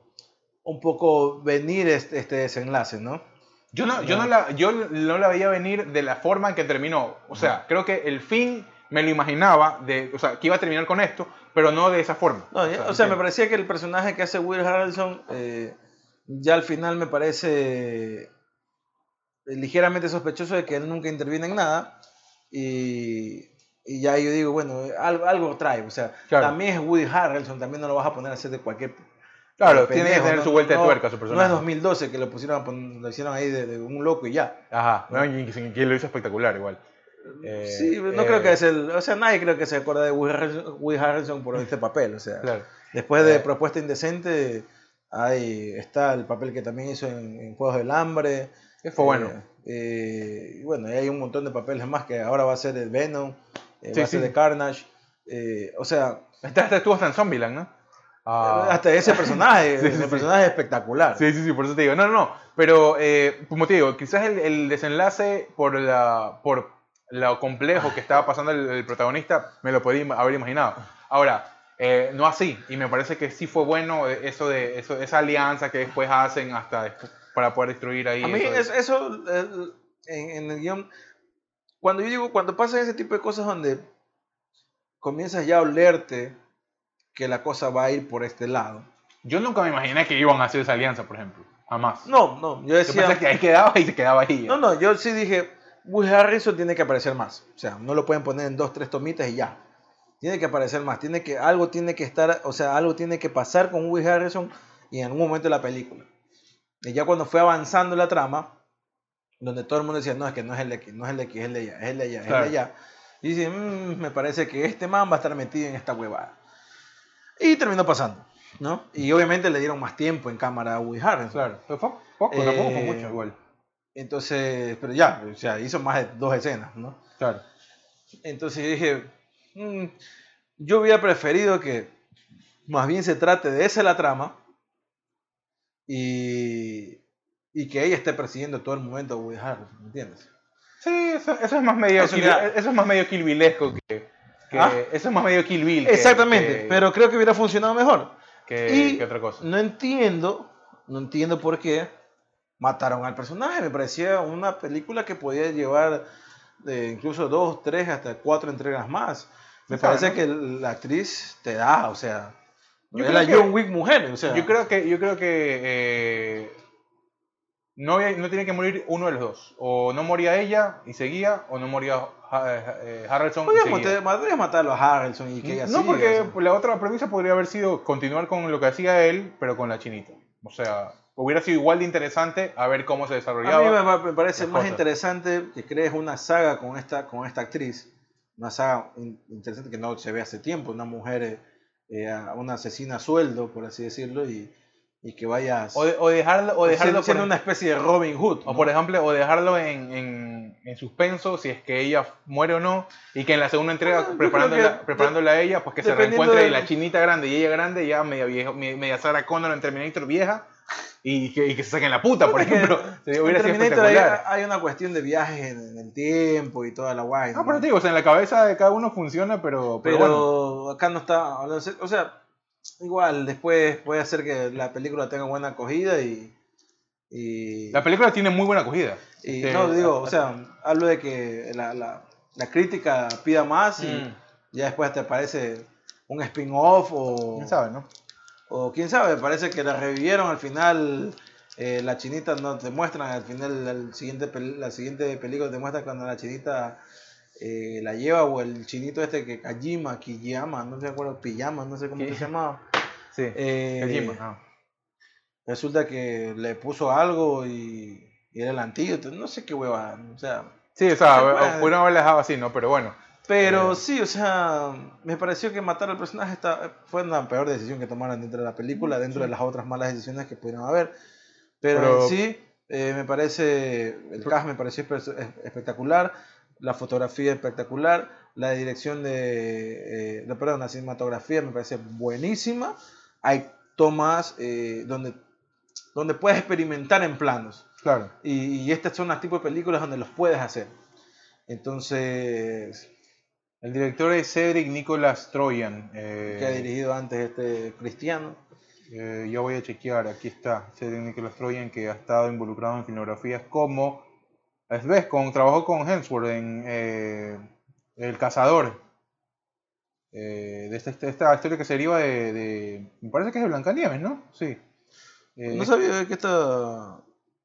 un poco venir este, este desenlace, ¿no? Yo no, yo, no la, yo no la veía venir de la forma en que terminó. O sea, creo que el fin me lo imaginaba, de, o sea, que iba a terminar con esto, pero no de esa forma. No, o sea, o sea me parecía que el personaje que hace Will Harrelson eh, ya al final me parece ligeramente sospechoso de que él nunca interviene en nada. Y, y ya yo digo, bueno, algo, algo trae. O sea, claro, también es Woody Harrelson, también no lo vas a poner a hacer de cualquier... Claro, tiene que tener su vuelta de tuerca su personaje. No es dos mil doce que lo pusieron, lo hicieron ahí de, de un loco y ya. Ajá, bueno, que lo hizo espectacular igual. Eh, sí, no eh, creo que es el... O sea, nadie creo que se acuerda de Woody Harrelson por este papel, o sea. Claro. Después de eh, Propuesta Indecente, ahí está el papel que también hizo en, en Juegos del Hambre. Que fue eh, bueno. Eh, y bueno, hay un montón de papeles más que ahora va a ser el Venom, eh, sí, va a ser sí. de Carnage. Eh, o sea... Este estuvo hasta en Zombieland, ¿no? Ah. Hasta ese personaje, sí, ese sí, personaje sí. es espectacular. Sí, sí, sí, por eso te digo. No, no, no. Pero, eh, como te digo, quizás el, el desenlace por, la, por lo complejo que estaba pasando el, el protagonista me lo podía haber imaginado. Ahora, eh, no así. Y me parece que sí fue bueno eso de eso, esa alianza que después hacen hasta después, para poder destruir ahí. A mí es, eso, el, en, en el guión, cuando yo digo, cuando pasan ese tipo de cosas donde comienzas ya a olerte que la cosa va a ir por este lado. Yo nunca me imaginé que iban a hacer esa alianza, por ejemplo. Jamás. No, no. Yo decía... Yo que ahí quedaba y se quedaba ahí. ¿eh? No, no. Yo sí dije, Will Harrison tiene que aparecer más. O sea, no lo pueden poner en dos, tres tomitas y ya. Tiene que aparecer más. Tiene que, algo tiene que estar... O sea, algo tiene que pasar con Will Harrison y en algún momento de la película. Y ya cuando fue avanzando la trama, donde todo el mundo decía, no, es que no es el de aquí, no es el de aquí, es el de allá, es el de allá, claro. es el de allá. Y dice, mmm, me parece que este man va a estar metido en esta huevada. Y terminó pasando, ¿no? Y obviamente le dieron más tiempo en cámara a Woody Harrelson. Claro, pero fue poco, eh, tampoco fue mucho igual. Entonces, pero ya, o sea, hizo más de dos escenas, ¿no? Claro. Entonces yo dije, mmm, yo hubiera preferido que más bien se trate de esa la trama y, y que ella esté persiguiendo todo el momento a Woody Harrelson, ¿me entiendes? Sí, eso, eso es más medio eso, Kill, eso es más medio kilvilesco que... Que ah, eso es más medio Kill Bill. Exactamente, que, que, pero creo que hubiera funcionado mejor. Que, y que otra cosa. No entiendo, no entiendo por qué mataron al personaje. Me parecía una película que podía llevar de incluso dos, tres, hasta cuatro entregas más. Me ¿sabes? Parece que la actriz te da, o sea, yo es la que, John Wick mujer. O sea, yo creo que, yo creo que eh, no, no tiene que morir uno de los dos. O no moría ella y seguía, o no moría Harrelson. Podrías matarlo a Harrelson y que ella no, sigue, porque o sea. La otra premisa podría haber sido continuar con lo que hacía él, pero con la chinita. O sea, hubiera sido igual de interesante a ver cómo se desarrollaba. A mí me parece más cosas. Interesante que crees una saga con esta, con esta actriz. Una saga interesante que no se ve hace tiempo. Una mujer, eh, una asesina a sueldo, por así decirlo, y, y que vayas... O, de, o dejarlo, o dejarlo siendo una especie de Robin Hood. ¿No? O por ejemplo, o dejarlo en... en en suspenso, si es que ella muere o no, y que en la segunda entrega, bueno, preparándola, que, preparándola de, a ella, pues que se reencuentre de la chinita grande y ella grande, ya media, vieja, media Sarah Connor en Terminator vieja, y que, y que se saquen la puta, por ejemplo. Que, se, hubiera en Terminator hay, hay una cuestión de viajes en, en el tiempo y toda la guay. No, ¿no? Pero te digo, o sea, en la cabeza de cada uno funciona, pero... Pero, pero bueno. Acá no está... O sea, igual, después puede hacer que la película tenga buena acogida y... Y, la película tiene muy buena acogida. Y este, no, digo, o sea, hablo de que la, la, la crítica pida más y mm. ya después te aparece un spin-off o... ¿Quién sabe, no? O quién sabe, parece que la revivieron al final, eh, la chinita no te muestran, al final la siguiente, la siguiente película te muestra cuando la chinita eh, la lleva o el chinito este que Kajima, Kiyama, no me acuerdo, Pijama, no sé cómo se llamaba. Sí, eh, Kajima, no. Resulta que le puso algo y, y era el antídoto. No sé qué hueva. O sea, sí, o sea, pudieron haberla dejado así, ¿no? Pero bueno. Pero eh. sí, o sea, me pareció que matar al personaje está, fue una peor decisión que tomaron dentro de la película, dentro sí. de las otras malas decisiones que pudieron haber. Pero, pero en sí, eh, me parece, el cast me pareció espectacular. la fotografía espectacular, la dirección de, eh, de perdón, la cinematografía me parece buenísima. Hay tomas eh, donde, donde puedes experimentar en planos. Claro. Y, y estas son las tipos de películas donde los puedes hacer. Entonces, el director es Cedric Nicolas-Troyan, eh, que ha dirigido antes este Cristiano. Eh, yo voy a chequear, aquí está Cedric Nicolas-Troyan, que ha estado involucrado en filmografías como, ¿ves? Con, trabajó con Hemsworth en eh, El Cazador, eh, de esta, esta historia que se deriva de, de, me parece que es de Blancanieves, ¿no? Sí. Eh, no sabía que esta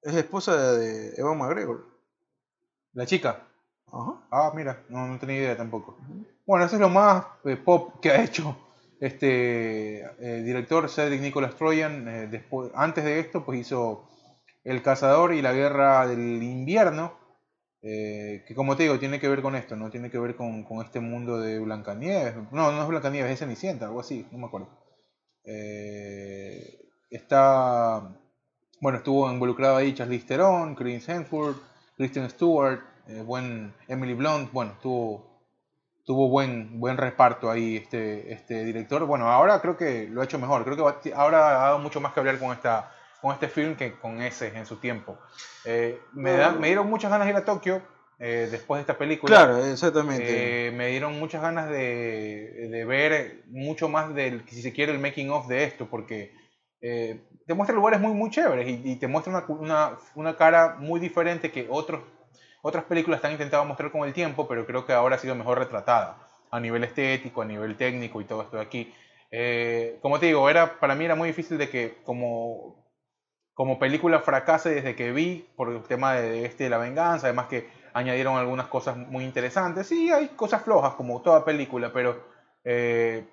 es esposa de Ewan McGregor. La chica. Ajá. Ah, mira, no, no tenía idea tampoco. Uh-huh. Bueno, eso es lo más eh, pop que ha hecho este eh, director Cedric Nicolas-Troyan. Eh, después, antes de esto, pues hizo El Cazador y La Guerra del Invierno, eh, que como te digo, tiene que ver con esto, no tiene que ver con, con este mundo de Blancanieves. No, no es Blancanieves, es Cenicienta, algo así, no me acuerdo. Eh, está, bueno, estuvo involucrado ahí Charlize Theron, Chris Hemsworth, Kristen Stewart, eh, buen Emily Blunt. Bueno, tuvo, tuvo buen, buen reparto ahí este, este director. Bueno, ahora creo que lo ha hecho mejor, creo que va, ahora ha dado mucho más que hablar con esta... con este film que con ese en su tiempo. Eh, me, da, me dieron muchas ganas de ir a Tokio eh, después de esta película. Claro, exactamente. Eh, me dieron muchas ganas de, de ver mucho más del, si se quiere, el making of de esto, porque eh, te muestra lugares muy, muy chéveres y, y te muestra una, una, una cara muy diferente que otros, otras películas han intentado mostrar con el tiempo, pero creo que ahora ha sido mejor retratada a nivel estético, a nivel técnico y todo esto de aquí. Eh, como te digo, era, para mí era muy difícil de que, como... como película fracase desde que vi, por el tema de, este, de la venganza, además que añadieron algunas cosas muy interesantes. Sí, hay cosas flojas, como toda película, pero eh,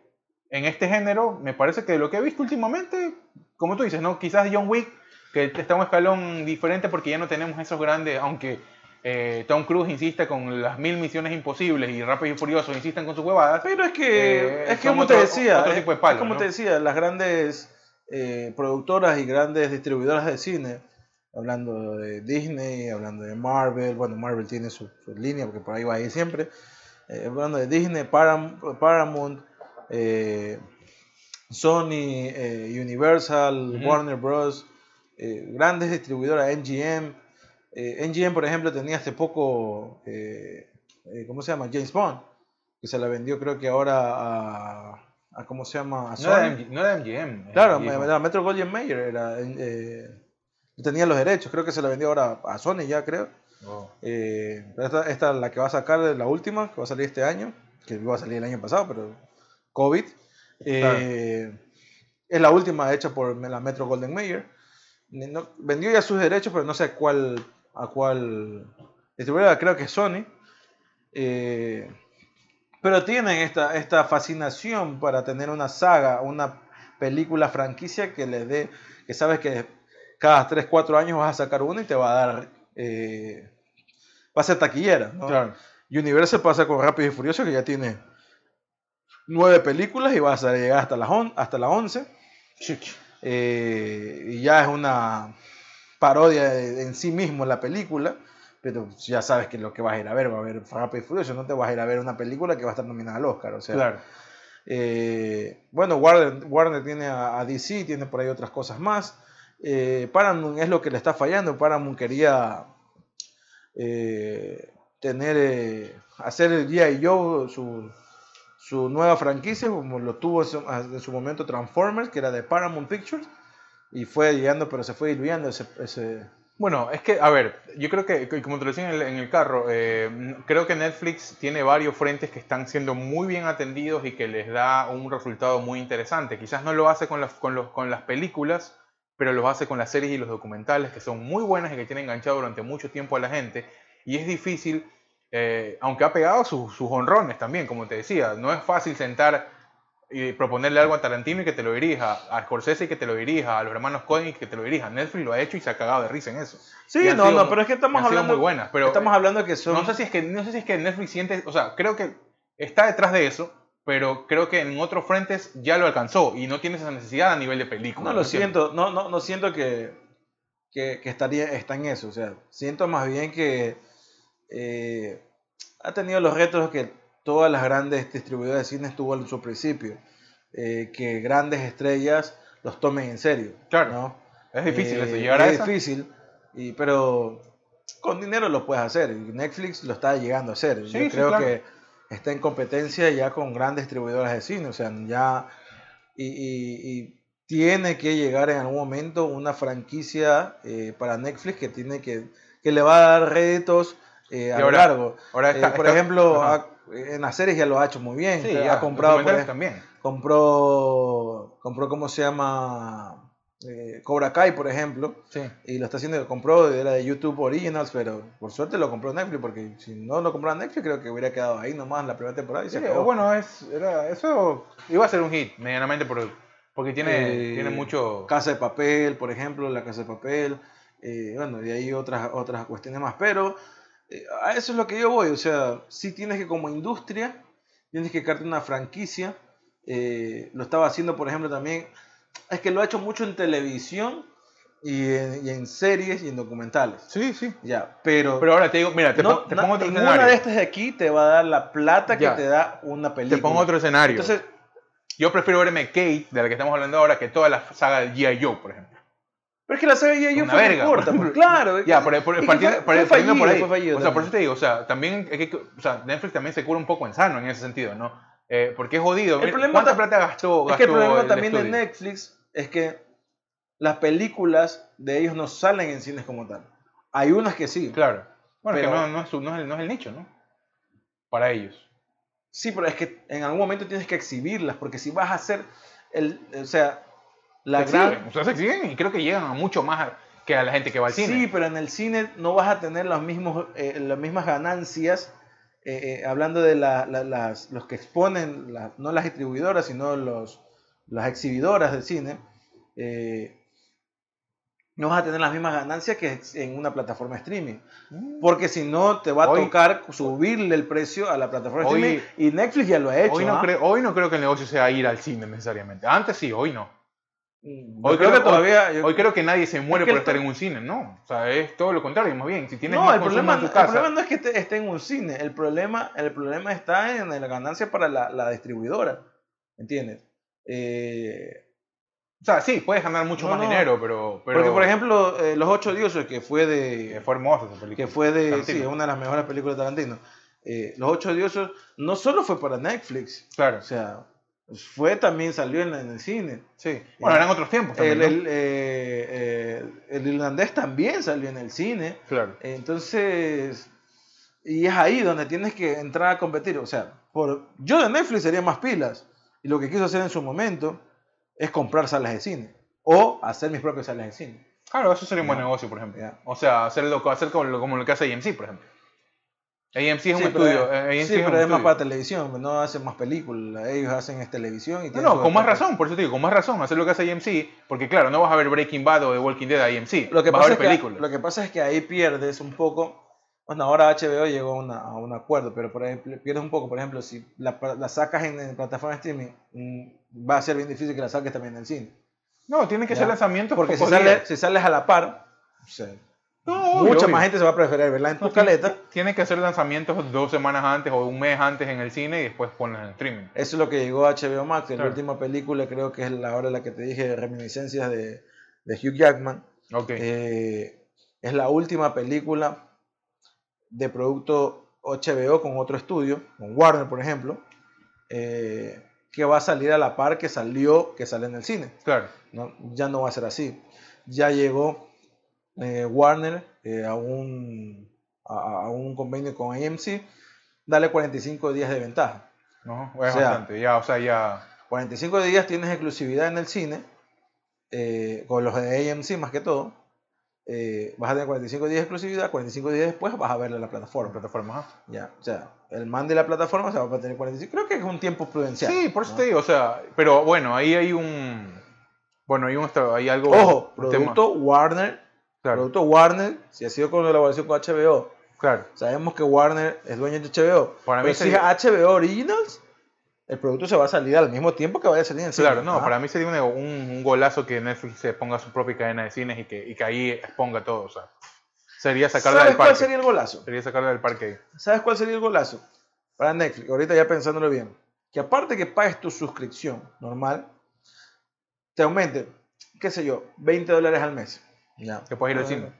en este género me parece que lo que he visto últimamente, como tú dices, ¿no? Quizás John Wick, que está en un escalón diferente porque ya no tenemos esos grandes, aunque eh, Tom Cruise insista con las mil misiones imposibles y Rápido y Furioso insistan con sus huevadas. Pero es que, eh, es que como otro, te decía, otro tipo de palo, es como ¿no? te decía, las grandes... Eh, productoras y grandes distribuidoras de cine, hablando de Disney, hablando de Marvel, bueno, Marvel tiene su, su línea porque por ahí va a ir siempre, eh, hablando de Disney, Param, Paramount, eh, Sony, eh, Universal, uh-huh. Warner Bros, eh, grandes distribuidoras, N G M, eh, N G M por ejemplo tenía hace poco, eh, eh, ¿cómo se llama? James Bond, que se la vendió creo que ahora a... A ¿Cómo se llama? A Sony. No, era M G M, no era M G M. Claro, M G M. La Metro Golden Mayer era, eh, tenía los derechos. Creo que se la vendió ahora a Sony ya, creo. Oh. Eh, esta, esta es la que va a sacar, la última, que va a salir este año. Que iba a salir el año pasado, pero COVID. Eh, claro. Es la última hecha por la Metro Golden Mayer. No, vendió ya sus derechos, pero no sé a cuál, a cuál distribuidora, creo que es Sony. Eh... Pero tienen esta, esta fascinación para tener una saga, una película franquicia que les dé, que sabes que cada tres, cuatro años vas a sacar una y te va a dar, eh, va a ser taquillera, ¿no? Claro. Universal pasa con Rápido y Furioso, que ya tiene nueve películas y vas a llegar hasta las on, hasta las once. Eh, y ya es una parodia en sí mismo la película. Pero ya sabes que lo que vas a ir a ver va a ver Rápido y Furioso, no te vas a ir a ver una película que va a estar nominada al Oscar, o sea. Claro. Eh, bueno, Warner, Warner tiene a, a D C, tiene por ahí otras cosas más. Eh, Paramount es lo que le está fallando. Paramount quería eh, tener, eh, hacer el G I. Joe su, su nueva franquicia, como lo tuvo en su, en su momento Transformers, que era de Paramount Pictures, y fue llegando, pero se fue diluyendo ese... ese Bueno, es que, a ver, yo creo que, como te lo decía en el, en el carro, eh, creo que Netflix tiene varios frentes que están siendo muy bien atendidos y que les da un resultado muy interesante. Quizás no lo hace con las, con los, con las películas, pero lo hace con las series y los documentales, que son muy buenas y que tienen enganchado durante mucho tiempo a la gente. Y es difícil, eh, aunque ha pegado sus, sus honrones también, como te decía. No es fácil sentar y proponerle algo a Tarantino y que te lo dirija, a Scorsese y que te lo dirija, a los hermanos Coen y que te lo dirija. Netflix lo ha hecho y se ha cagado de risa en eso. Sí, no, sido, no, pero es que estamos hablando muy buenas, pero estamos hablando que son... no sé si es que no sé si es que Netflix siente, o sea, creo que está detrás de eso, pero creo que en otros frentes ya lo alcanzó y no tiene esa necesidad a nivel de película. No, no lo siento, no no no siento que que, que estaría está en eso, o sea, siento más bien que eh, ha tenido los retos que todas las grandes distribuidoras de cine tuvo en su principio, eh, que grandes estrellas los tomen en serio. Claro, ¿no? Es difícil eh, eso, llegar a eso. Es difícil, y, pero con dinero lo puedes hacer. Netflix lo está llegando a hacer. Sí, Yo sí, creo claro. que está en competencia ya con grandes distribuidoras de cine, o sea, ya... Y, y, y tiene que llegar en algún momento una franquicia eh, para Netflix que tiene que, que le va a dar réditos eh, a lo largo. Ahora está, eh, por está, ejemplo, ha, en las series ya lo ha hecho muy bien. Sí, ya, ha comprado por, también. Compró, compró, ¿cómo se llama? Eh, Cobra Kai, por ejemplo. Sí. Y lo está haciendo, compró de la de YouTube Originals, pero por suerte lo compró Netflix, porque si no lo compró Netflix, creo que hubiera quedado ahí nomás la primera temporada. Y sí, se acabó. Bueno, es, era, eso iba a ser un hit medianamente por el... Porque tiene, eh, tiene mucho... Casa de Papel, por ejemplo, la Casa de Papel, eh, bueno, y ahí otras, otras cuestiones más. Pero eh, a eso es lo que yo voy, o sea, si tienes que como industria, tienes que crearte una franquicia. Eh, lo estaba haciendo, por ejemplo, también, es que lo ha hecho mucho en televisión y en, y en series y en documentales. Sí, sí. Ya, pero... Pero ahora te digo, mira, te, no, te pongo otro escenario. Ninguna de estas de aquí te va a dar la plata ya. que te da una película. Te pongo otro escenario. Entonces... Yo prefiero verme Kate, de la que estamos hablando ahora, que toda la saga de G I Joe, por ejemplo. Pero es que la saga de G I Joe fue muy corta, por, claro. Ya, por, por, partiendo, fue, partiendo fallido, por ahí. Fallido, o sea, también. Por eso te digo, o sea, también hay que, o sea, Netflix también se cura un poco en sano en ese sentido, ¿no? Eh, porque es jodido. El problema ¿Cuánta ta, plata gastó, gastó? Es que el problema el también estudio? de Netflix es que las películas de ellos no salen en cines como tal. Hay unas que sí. Claro. Bueno, pero, que no, no, es, no, es el, no es el nicho, ¿no? Para ellos. Sí, pero es que en algún momento tienes que exhibirlas, porque si vas a hacer el, o sea, la se gran... o sea, se exigen y creo que llegan a mucho más que a la gente que va al cine. Sí, pero en el cine no vas a tener los mismos, eh, las mismas ganancias, eh, eh, hablando de la, la, las, los que exponen, la, no las distribuidoras, sino los, las exhibidoras de cine, eh, no vas a tener las mismas ganancias que en una plataforma de streaming. Porque si no, te va a hoy, tocar subirle el precio a la plataforma hoy, de streaming. Y Netflix ya lo ha hecho. Hoy no, ¿eh? creo, hoy no creo que el negocio sea ir al cine necesariamente. Antes sí, hoy no. Hoy creo, creo que todavía, yo, hoy creo que nadie se muere es que por estar en un cine, no. O sea, es todo lo contrario, más bien. Si tienes no, el problema, en tu casa, el problema no es que esté, esté en un cine. El problema, el problema está en la ganancia para la, la distribuidora. ¿Entiendes? Eh... O sea, sí, puedes ganar mucho no, más no. dinero, pero, pero... Porque, por ejemplo, eh, Los Ocho Dioses, que fue de... Que fue hermosa esa película. Que fue de... Tarantino. Sí, una de las mejores películas de Tarantino. Eh, Los Ocho Dioses no solo fue para Netflix. Claro. O sea, fue también, salió en, en el cine. Sí. Bueno, eh, eran otros tiempos también, el, ¿no? el, eh, eh, el irlandés también salió en el cine. Claro. Eh, entonces... Y es ahí donde tienes que entrar a competir. O sea, por yo de Netflix sería más pilas. Y lo que quiso hacer en su momento... es comprar salas de cine o hacer mis propias salas de cine. Claro, eso sería un buen no. negocio, por ejemplo. Yeah. O sea, hacerlo, hacer como, como lo que hace A M C, por ejemplo. A M C es sí, un estudio. Eh, sí, es pero es más para televisión, no hacen más películas. Ellos hacen es televisión. Y no, no, con más razón, razón, por eso te digo, con más razón hacer lo que hace A M C, porque claro, no vas a ver Breaking Bad o The Walking Dead a A M C. Lo que vas pasa a ver es películas. Que, lo que pasa es que ahí pierdes un poco. Bueno, ahora H B O llegó una, a un acuerdo, pero por ahí pierdes un poco. Por ejemplo, si la, la sacas en, en plataforma de streaming, va a ser bien difícil que la saques también en el cine. No, tiene que ser lanzamientos porque si, sale, si sales a la par, o sea, no, mucha obvio. más gente se va a preferir verla en tu no, caleta. Tienes que hacer lanzamientos dos semanas antes o un mes antes en el cine y después ponlas en el streaming. Eso es lo que llegó a H B O Max. Claro. La última película creo que es la hora en la que te dije, Reminiscencias de, de Hugh Jackman. Okay. Eh, es la última película de producto H B O con otro estudio, con Warner por ejemplo, eh, que va a salir a la par que salió, que sale en el cine. Claro. No, ya no va a ser así. Ya llegó eh, Warner eh, a, un, a, a un convenio con A M C, dale cuarenta y cinco días de ventaja. No, es o sea, bastante. Ya, o sea, ya... cuarenta y cinco días tienes exclusividad en el cine, eh, con los de A M C más que todo. Eh, vas a tener cuarenta y cinco días de exclusividad, cuarenta y cinco días después vas a verla en la plataforma. plataforma ya, o sea, el man de la plataforma se va a tener cuarenta y cinco. Creo que es un tiempo prudencial. Sí, por eso ¿no? te digo, o sea, pero bueno, ahí hay un... Bueno, hay, un, hay algo... Ojo, producto tema. Warner, claro. producto Warner, si ha sido con la colaboración con H B O. Claro. Sabemos que Warner es dueño de H B O. Para mí sería... si H B O Originals, el producto se va a salir al mismo tiempo que vaya a salir en cine. Claro, no, ah. para mí sería un, un, un golazo que Netflix se ponga su propia cadena de cines y que, y que ahí exponga todo, o sea. Sería sacarla del parque. ¿Sabes cuál sería el golazo? Sería sacarla del parque ahí. ¿Sabes cuál sería el golazo? Para Netflix, ahorita ya pensándolo bien. Que aparte que pagues tu suscripción normal, te aumente, qué sé yo, veinte dólares al mes. Ya. Que puedes ir al cine.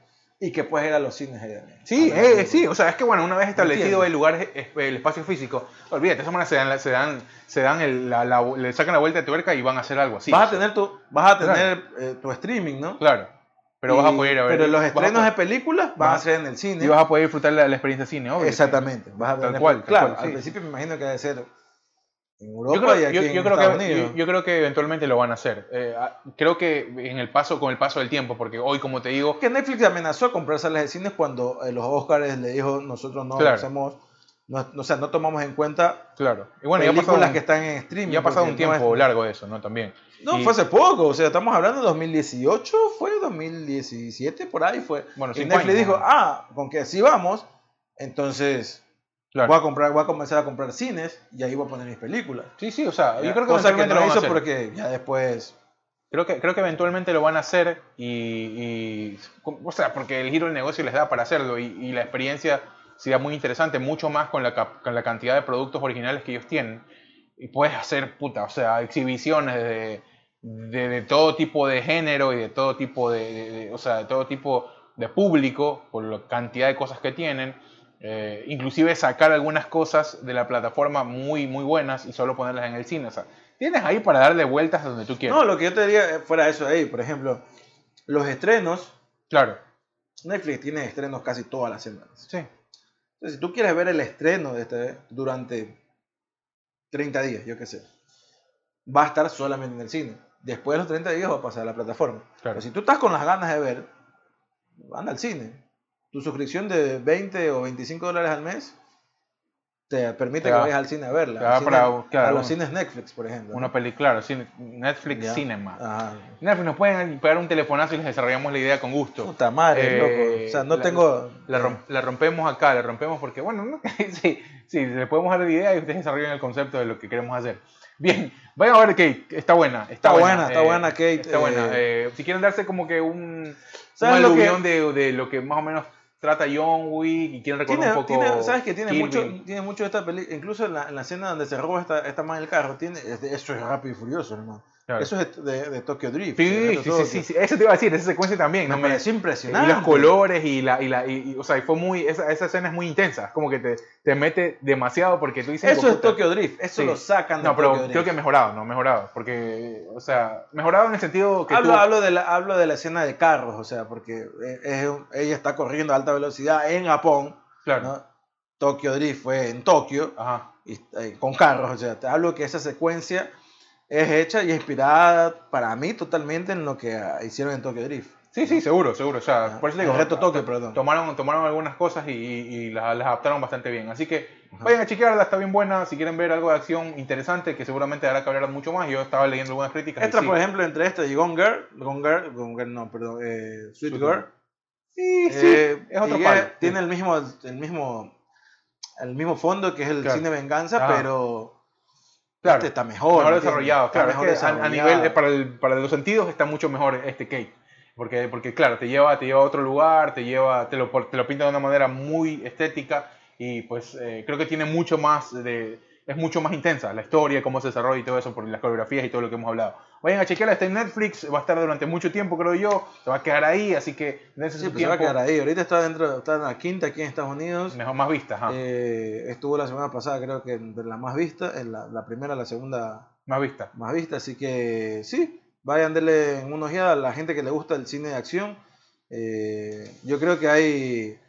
Y que puedes ir a los cines. Sí, eh, sí, o sea, es que bueno, una vez establecido el lugar, el espacio físico, olvídate, esa manera se dan, se dan, se dan el, la, la, le sacan la vuelta de tuerca y van a hacer algo así. Vas a tener tu, vas a tener, claro, eh, tu streaming, ¿no? Claro, pero y, vas a poder ir a ver. Pero los estrenos de películas van a ser en el cine. Y vas a poder disfrutar la, la experiencia cine, obvio. Exactamente, vas a tener, tal cual, tal claro, cual, al sí. principio me imagino que debe ser en Europa, yo creo, y aquí yo, yo, en creo que, yo, yo creo que eventualmente lo van a hacer. Eh, creo que en el paso, con el paso del tiempo, porque hoy, como te digo... Que Netflix amenazó a comprar salas de cines cuando eh, los Oscars le dijo, nosotros no claro. hacemos... No, o sea, no tomamos en cuenta claro. y bueno, películas ya un, que están en streaming. Ya ha pasado un tiempo es... largo de eso, ¿no? También. No, y... fue hace poco. O sea, estamos hablando de dos mil dieciocho, fue dos mil diecisiete, por ahí fue. Bueno, y Netflix años, dijo, ¿no? ah, con que así vamos, entonces... Claro. Voy a comprar, voy a comenzar a comprar cines y ahí voy a poner mis películas. Sí, sí, o sea, yo creo que cosa que no lo hizo porque ya después. Creo que, creo que eventualmente lo van a hacer y, y o sea, porque el giro del negocio les da para hacerlo y, y la experiencia será muy interesante, mucho más con la, con la cantidad de productos originales que ellos tienen. Y puedes hacer, puta, o sea, exhibiciones de, de, de todo tipo de género y de todo tipo de, de, de, o sea, de todo tipo de público por la cantidad de cosas que tienen. Eh, inclusive sacar algunas cosas de la plataforma muy muy buenas y solo ponerlas en el cine, o sea, tienes ahí para darle vueltas donde tú quieras. No, lo que yo te diría fuera eso de ahí, por ejemplo, los estrenos, claro, Netflix tiene estrenos casi todas las semanas. Sí. Entonces, si tú quieres ver el estreno de este durante treinta días, yo qué sé, va a estar solamente en el cine. Después de los treinta días va a pasar a la plataforma. Claro. Pero si tú estás con las ganas de ver, anda al cine. Tu suscripción de veinte o veinticinco dólares al mes te permite te va, que vayas al cine a verla. Al cine, para, claro, a los cines Netflix, por ejemplo. Una película, claro, Netflix ya. Cinema. Ajá. Netflix, nos pueden pegar un telefonazo y les desarrollamos la idea con gusto. Puta madre, eh, loco. O sea, no la, tengo... La, eh. la rompemos acá, la rompemos porque, bueno, ¿no? sí, sí, le podemos dar la idea y ustedes desarrollan el concepto de lo que queremos hacer. Bien, vayan a ver Kate, está buena. Está, está buena, buena eh, está buena Kate. Está eh, buena. Eh, si quieren darse como que un... ¿Sabes lo que, de, de lo que más o menos trata John Wick y quieren recordar tiene, un poco... Tiene, ¿sabes que Tiene Kill mucho, Bill. Tiene mucho esta película, incluso en la, en la escena donde se roba esta, esta man el carro, tiene, eso es Rápido y Furioso, hermano. Claro. Eso es de, de Tokyo Drift. Sí, de sí, sí, sí, sí, eso te iba a decir, esa secuencia también. Me, ¿no? me pareció impresionante. Y los colores y la... Y la y, o sea, fue muy, esa, esa escena es muy intensa, como que te, te mete demasiado porque tú dices... Eso es Tokyo Drift, eso sí. lo sacan de no, Tokyo Drift. No, pero creo que mejorado, no, mejorado, porque, o sea, mejorado en el sentido que hablo, tú... Hablo de, la, hablo de la escena de carros, o sea, porque es, ella está corriendo a alta velocidad en Japón. Claro. ¿No? Tokyo Drift fue en Tokio, ajá. Y, y con carros, o sea, te hablo que esa secuencia... Es hecha y inspirada para mí totalmente en lo que hicieron en Tokyo Drift. Sí, sí, seguro, seguro. O sea, por eso digo, el reto Tokyo, perdón. Tomaron, tomaron algunas cosas y, y las, las adaptaron bastante bien. Así que ajá. Vayan a chequearla, está bien buena. Si quieren ver algo de acción interesante, que seguramente hará que hablar mucho más. Yo estaba leyendo algunas críticas. Esta, por sí. ejemplo, entre esta y Gone Girl, Gone Girl, Gone Girl no, perdón, eh, Sweet Girl. Sí, sí. Eh, es otro palo. Tiene sí. el mismo, el mismo, el mismo fondo que es el claro. cine venganza, ajá. pero claro, este está mejor. Mejor desarrollado, está claro. Mejor es que desarrollado. A, a nivel, para, el, para los sentidos está mucho mejor este Kate. Porque, porque claro, te lleva, te lleva a otro lugar, te, lleva, te, lo, te lo pinta de una manera muy estética y pues eh, creo que tiene mucho más de... Es mucho más intensa la historia, cómo se desarrolla y todo eso, por las coreografías y todo lo que hemos hablado. Vayan a chequearla, está en Netflix, va a estar durante mucho tiempo, creo yo. Se va a quedar ahí, así que dense sí, su pues tiempo. Se va a quedar ahí. Ahorita está, dentro, está en la quinta aquí en Estados Unidos. Mejor más vista, ajá. Eh, estuvo la semana pasada, creo que entre la más vista, en la, la primera, la segunda. Más vista. Más vista, así que sí, vayan a darle una ojeada a la gente que le gusta el cine de acción. Eh, yo creo que hay.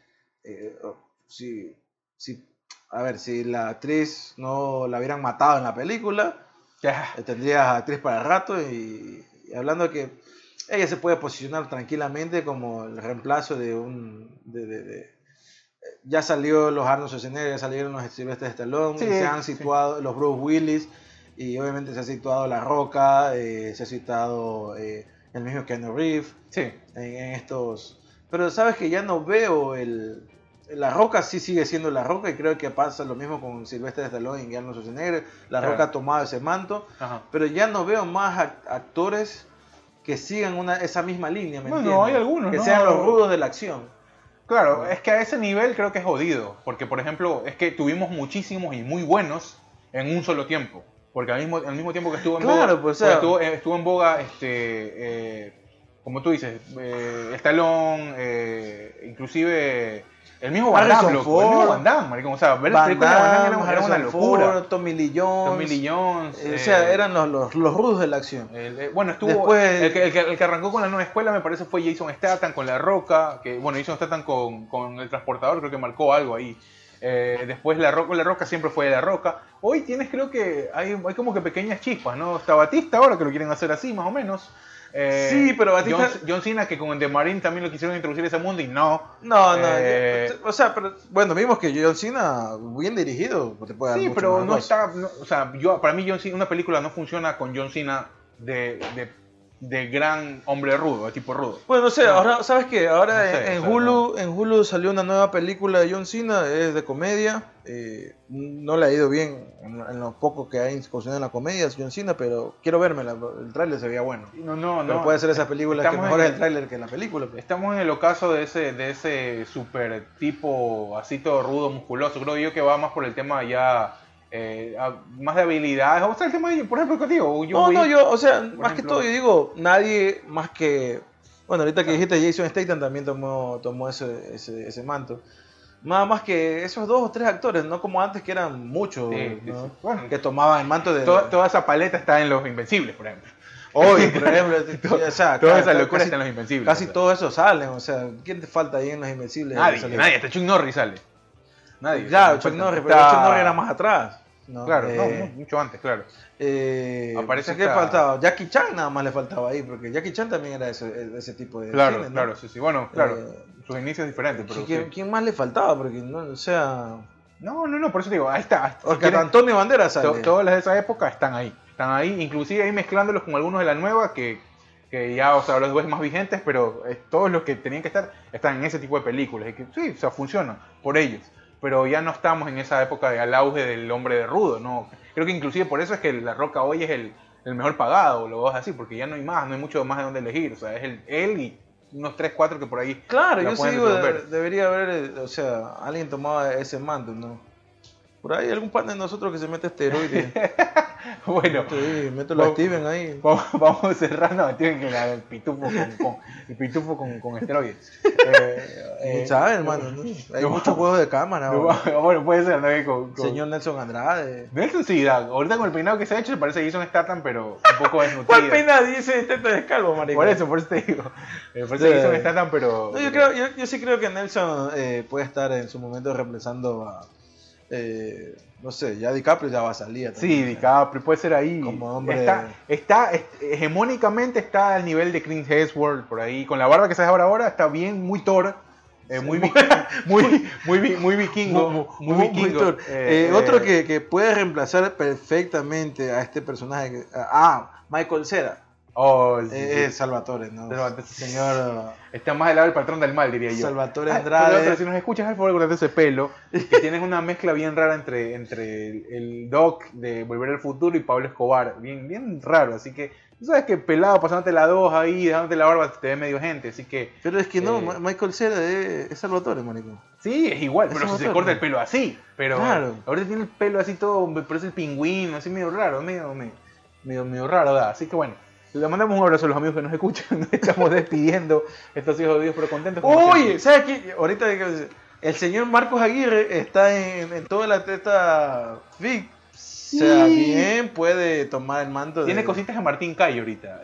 Eh, oh, sí. sí A ver, si la actriz no la hubieran matado en la película, yeah. tendrías actriz para rato. Y, y hablando de que ella se puede posicionar tranquilamente como el reemplazo de un... De, de, de, ya salió los Arnold Schwarzenegger, ya salieron los Sylvester Stallone, sí, se han situado sí. los Bruce Willis, y obviamente se ha situado La Roca, eh, se ha situado eh, el mismo Keanu Reeves sí. en, en estos... Pero sabes que ya no veo el... La Roca sí sigue siendo La Roca y creo que pasa lo mismo con Sylvester Stallone y Arnold Schwarzenegger. La Roca claro. ha tomado ese manto, ajá. pero ya no veo más act actores que sigan una, esa misma línea, ¿me entiendes? Bueno, hay algunos, que ¿no? sean los rudos de la acción. Claro, es que a ese nivel creo que es jodido, porque por ejemplo, es que tuvimos muchísimos y muy buenos en un solo tiempo, porque al mismo, al mismo tiempo que estuvo en claro, boga, pues, o sea, estuvo, estuvo en boga, este, eh, como tú dices, eh, Stallone, eh, inclusive el mismo Van Damme, el mismo Van Damme, maricón, o sea, ver las películas de Van Damme era, era una locura. Ford, Tommy Lee Jones, Tommy Lee Jones eh, eh, o sea, eran los, los, los rudos de la acción. El, eh, bueno, estuvo, Después, el, que, el, que, el que arrancó con la nueva escuela, me parece, fue Jason Statham con La Roca, que bueno, Jason Statham con, con El Transportador, creo que marcó algo ahí. Eh, después La Roca, La Roca siempre fue La Roca. Hoy tienes, creo que hay, hay como que pequeñas chispas, ¿no? Está Batista ahora, que lo quieren hacer así, más o menos. Eh, sí, pero Batista... John, John Cena, que con The Marine también lo quisieron introducir a ese mundo y no. No, no. Eh... Yo, o sea, pero, bueno, vimos que John Cena, bien dirigido, te puede dar. Sí, pero no está... No, o sea, yo, para mí John Cena, una película no funciona con John Cena de... de de gran hombre rudo, de tipo rudo. Bueno, no sé, no. Ahora, ¿sabes qué? Ahora no sé, en, en, Hulu, en Hulu salió una nueva película de John Cena, es de comedia, eh, no le ha ido bien en, en lo poco que ha incursionado en la comedia John Cena, pero quiero vérmela, el tráiler se veía bueno. No, no, pero no. puede ser esa película que mejor es el tráiler que la película. Pues. Estamos en el ocaso de ese, de ese super tipo así todo rudo, musculoso, creo yo que va más por el tema ya... Eh, más de habilidades, o sea, el tema de, por ejemplo, contigo. No, voy, no, yo, o sea, más ejemplo, que todo, yo digo, nadie más que, bueno, ahorita que dijiste Jason Statham también tomó, tomó ese, ese, ese manto. Nada más que esos dos o tres actores, no como antes que eran muchos, sí, ¿no? Sí, bueno, que tomaban el manto de... Toda, toda esa paleta está en Los Invencibles, por ejemplo. Hoy, por ejemplo, o sea, toda esa locura casi, está en Los Invencibles. Casi o sea. Todos esos salen, o sea, ¿quién te falta ahí en Los Invencibles? Nadie, nadie, hasta Chuck Norris sale. Nadie. Claro, Chuck Norris, está... pero Chuck Norris era más atrás. No, claro, eh, no, mucho antes, claro. Eh, Aparece que esta... faltaba Jackie Chan, nada más le faltaba ahí, porque Jackie Chan también era ese, ese tipo de. Claro, cine, ¿no? Claro, sí, sí. Bueno, claro, eh, sus inicios diferentes. Pero ¿quién, sí. ¿Quién más le faltaba? Porque no, o sea. No, no, no, por eso te digo, ahí está. Porque si Antonio Banderas sale. To, todas las de esa época están ahí, están ahí, inclusive ahí mezclándolos con algunos de la nueva que, que ya, o sea, los ves más vigentes, pero todos los que tenían que estar están en ese tipo de películas y que sí, o sea, funcionan por ellos. Pero ya no estamos en esa época de al auge del hombre de rudo, ¿no? Creo que inclusive por eso es que La Roca hoy es el, el mejor pagado, lo vas así, porque ya no hay más, no hay mucho más de dónde elegir, o sea, es el, él y unos tres, cuatro que por ahí. Claro, yo sí digo, de, debería haber, o sea, alguien tomaba ese mando, ¿no? Por ahí algún pan de nosotros que se mete esteroides. Bueno, sí, mételo vamos, a Steven ahí. Vamos, vamos a cerrarnos a Steven que la, el pitufo con, con, el pitufo con, con esteroides. Eh, eh, ¿Sabes, hermano? ¿No? Hay no, muchos juegos de cámara. No, bueno, puede ser, ¿no? Con, con... Señor Nelson Andrade. Nelson sí, da. Ahorita con el peinado que se ha hecho, se parece a Jason Statham, pero un poco desnutrido. ¿Cuál peinado? Dice Statham es calvo, marico. Por eso, por eso te digo. Eh, por eso sí. Jason Statham, pero. No, yo, creo, yo, yo sí creo que Nelson eh, puede estar en su momento reemplazando a. Eh, no sé, ya DiCaprio ya va a salir también. Sí, DiCaprio puede ser ahí. Como hombre está, de... está, hegemónicamente está al nivel de Chris Hemsworth por ahí. Con la barba que se hace ahora, ahora está bien, muy Thor, eh, sí. muy, muy, muy, muy vikingo, muy, muy vikingo. Muy eh, eh, otro que, que puede reemplazar perfectamente a este personaje, ah, Michael Cera. Oh, el, eh, eh, Salvatore, ¿no? Salvatore, señor. Está más al lado del patrón del mal, diría yo. Salvatore Andrade. Ah, otro, si nos escuchas, por favor, cortate ese pelo. Que tienes una mezcla bien rara entre, entre el, el Doc de Volver al Futuro y Pablo Escobar. Bien, bien raro, así que. Tú sabes que pelado, pasándote la dos ahí, dejándote la barba, te ve medio gente, así que... Pero es que no, eh, Michael Cera es, es Salvatore, marico. Sí, es igual, es pero Salvatore. Se corta el pelo así. Pero claro. Ahorita tiene el pelo así todo, me parece el pingüino, así medio raro, medio, medio, medio, medio raro, ¿verdad? Así que bueno. Le mandamos un abrazo a los amigos que nos escuchan. Estamos despidiendo estos hijos de Dios, pero contentos. Oye, ¿sabes qué? Ahorita el señor Marcos Aguirre está en, en toda la teta Vic. Sí. O sea, bien puede tomar el manto. Tiene de... cositas a Martín Cayo ahorita.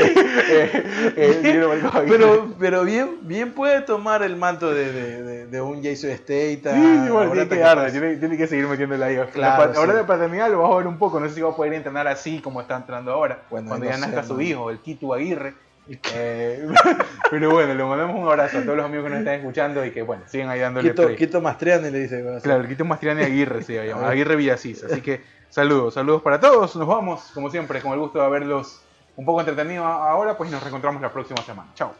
eh, eh, pero pero bien, bien puede tomar el manto de, de, de, de un Jason Statham. Sí, sí, bueno, tiene que, arde, tiene, tiene que seguir metiendo el aire. Claro, ahora sí. De paternidad lo vas a ver un poco. No sé si va a poder entrenar así como está entrando ahora. Bueno, cuando no ya nazca su hijo, el Kitu Aguirre. Eh, pero bueno, le mandamos un abrazo a todos los amigos que nos están escuchando y que bueno, sigan ahí dándole Quito, Quito Mastriani le dice. Claro, el Quito Mastriani Aguirre se llama, Aguirre Villasís. Así que saludos, saludos para todos. Nos vamos, como siempre, con el gusto de verlos. Un poco entretenido ahora, pues nos reencontramos la próxima semana. Chao.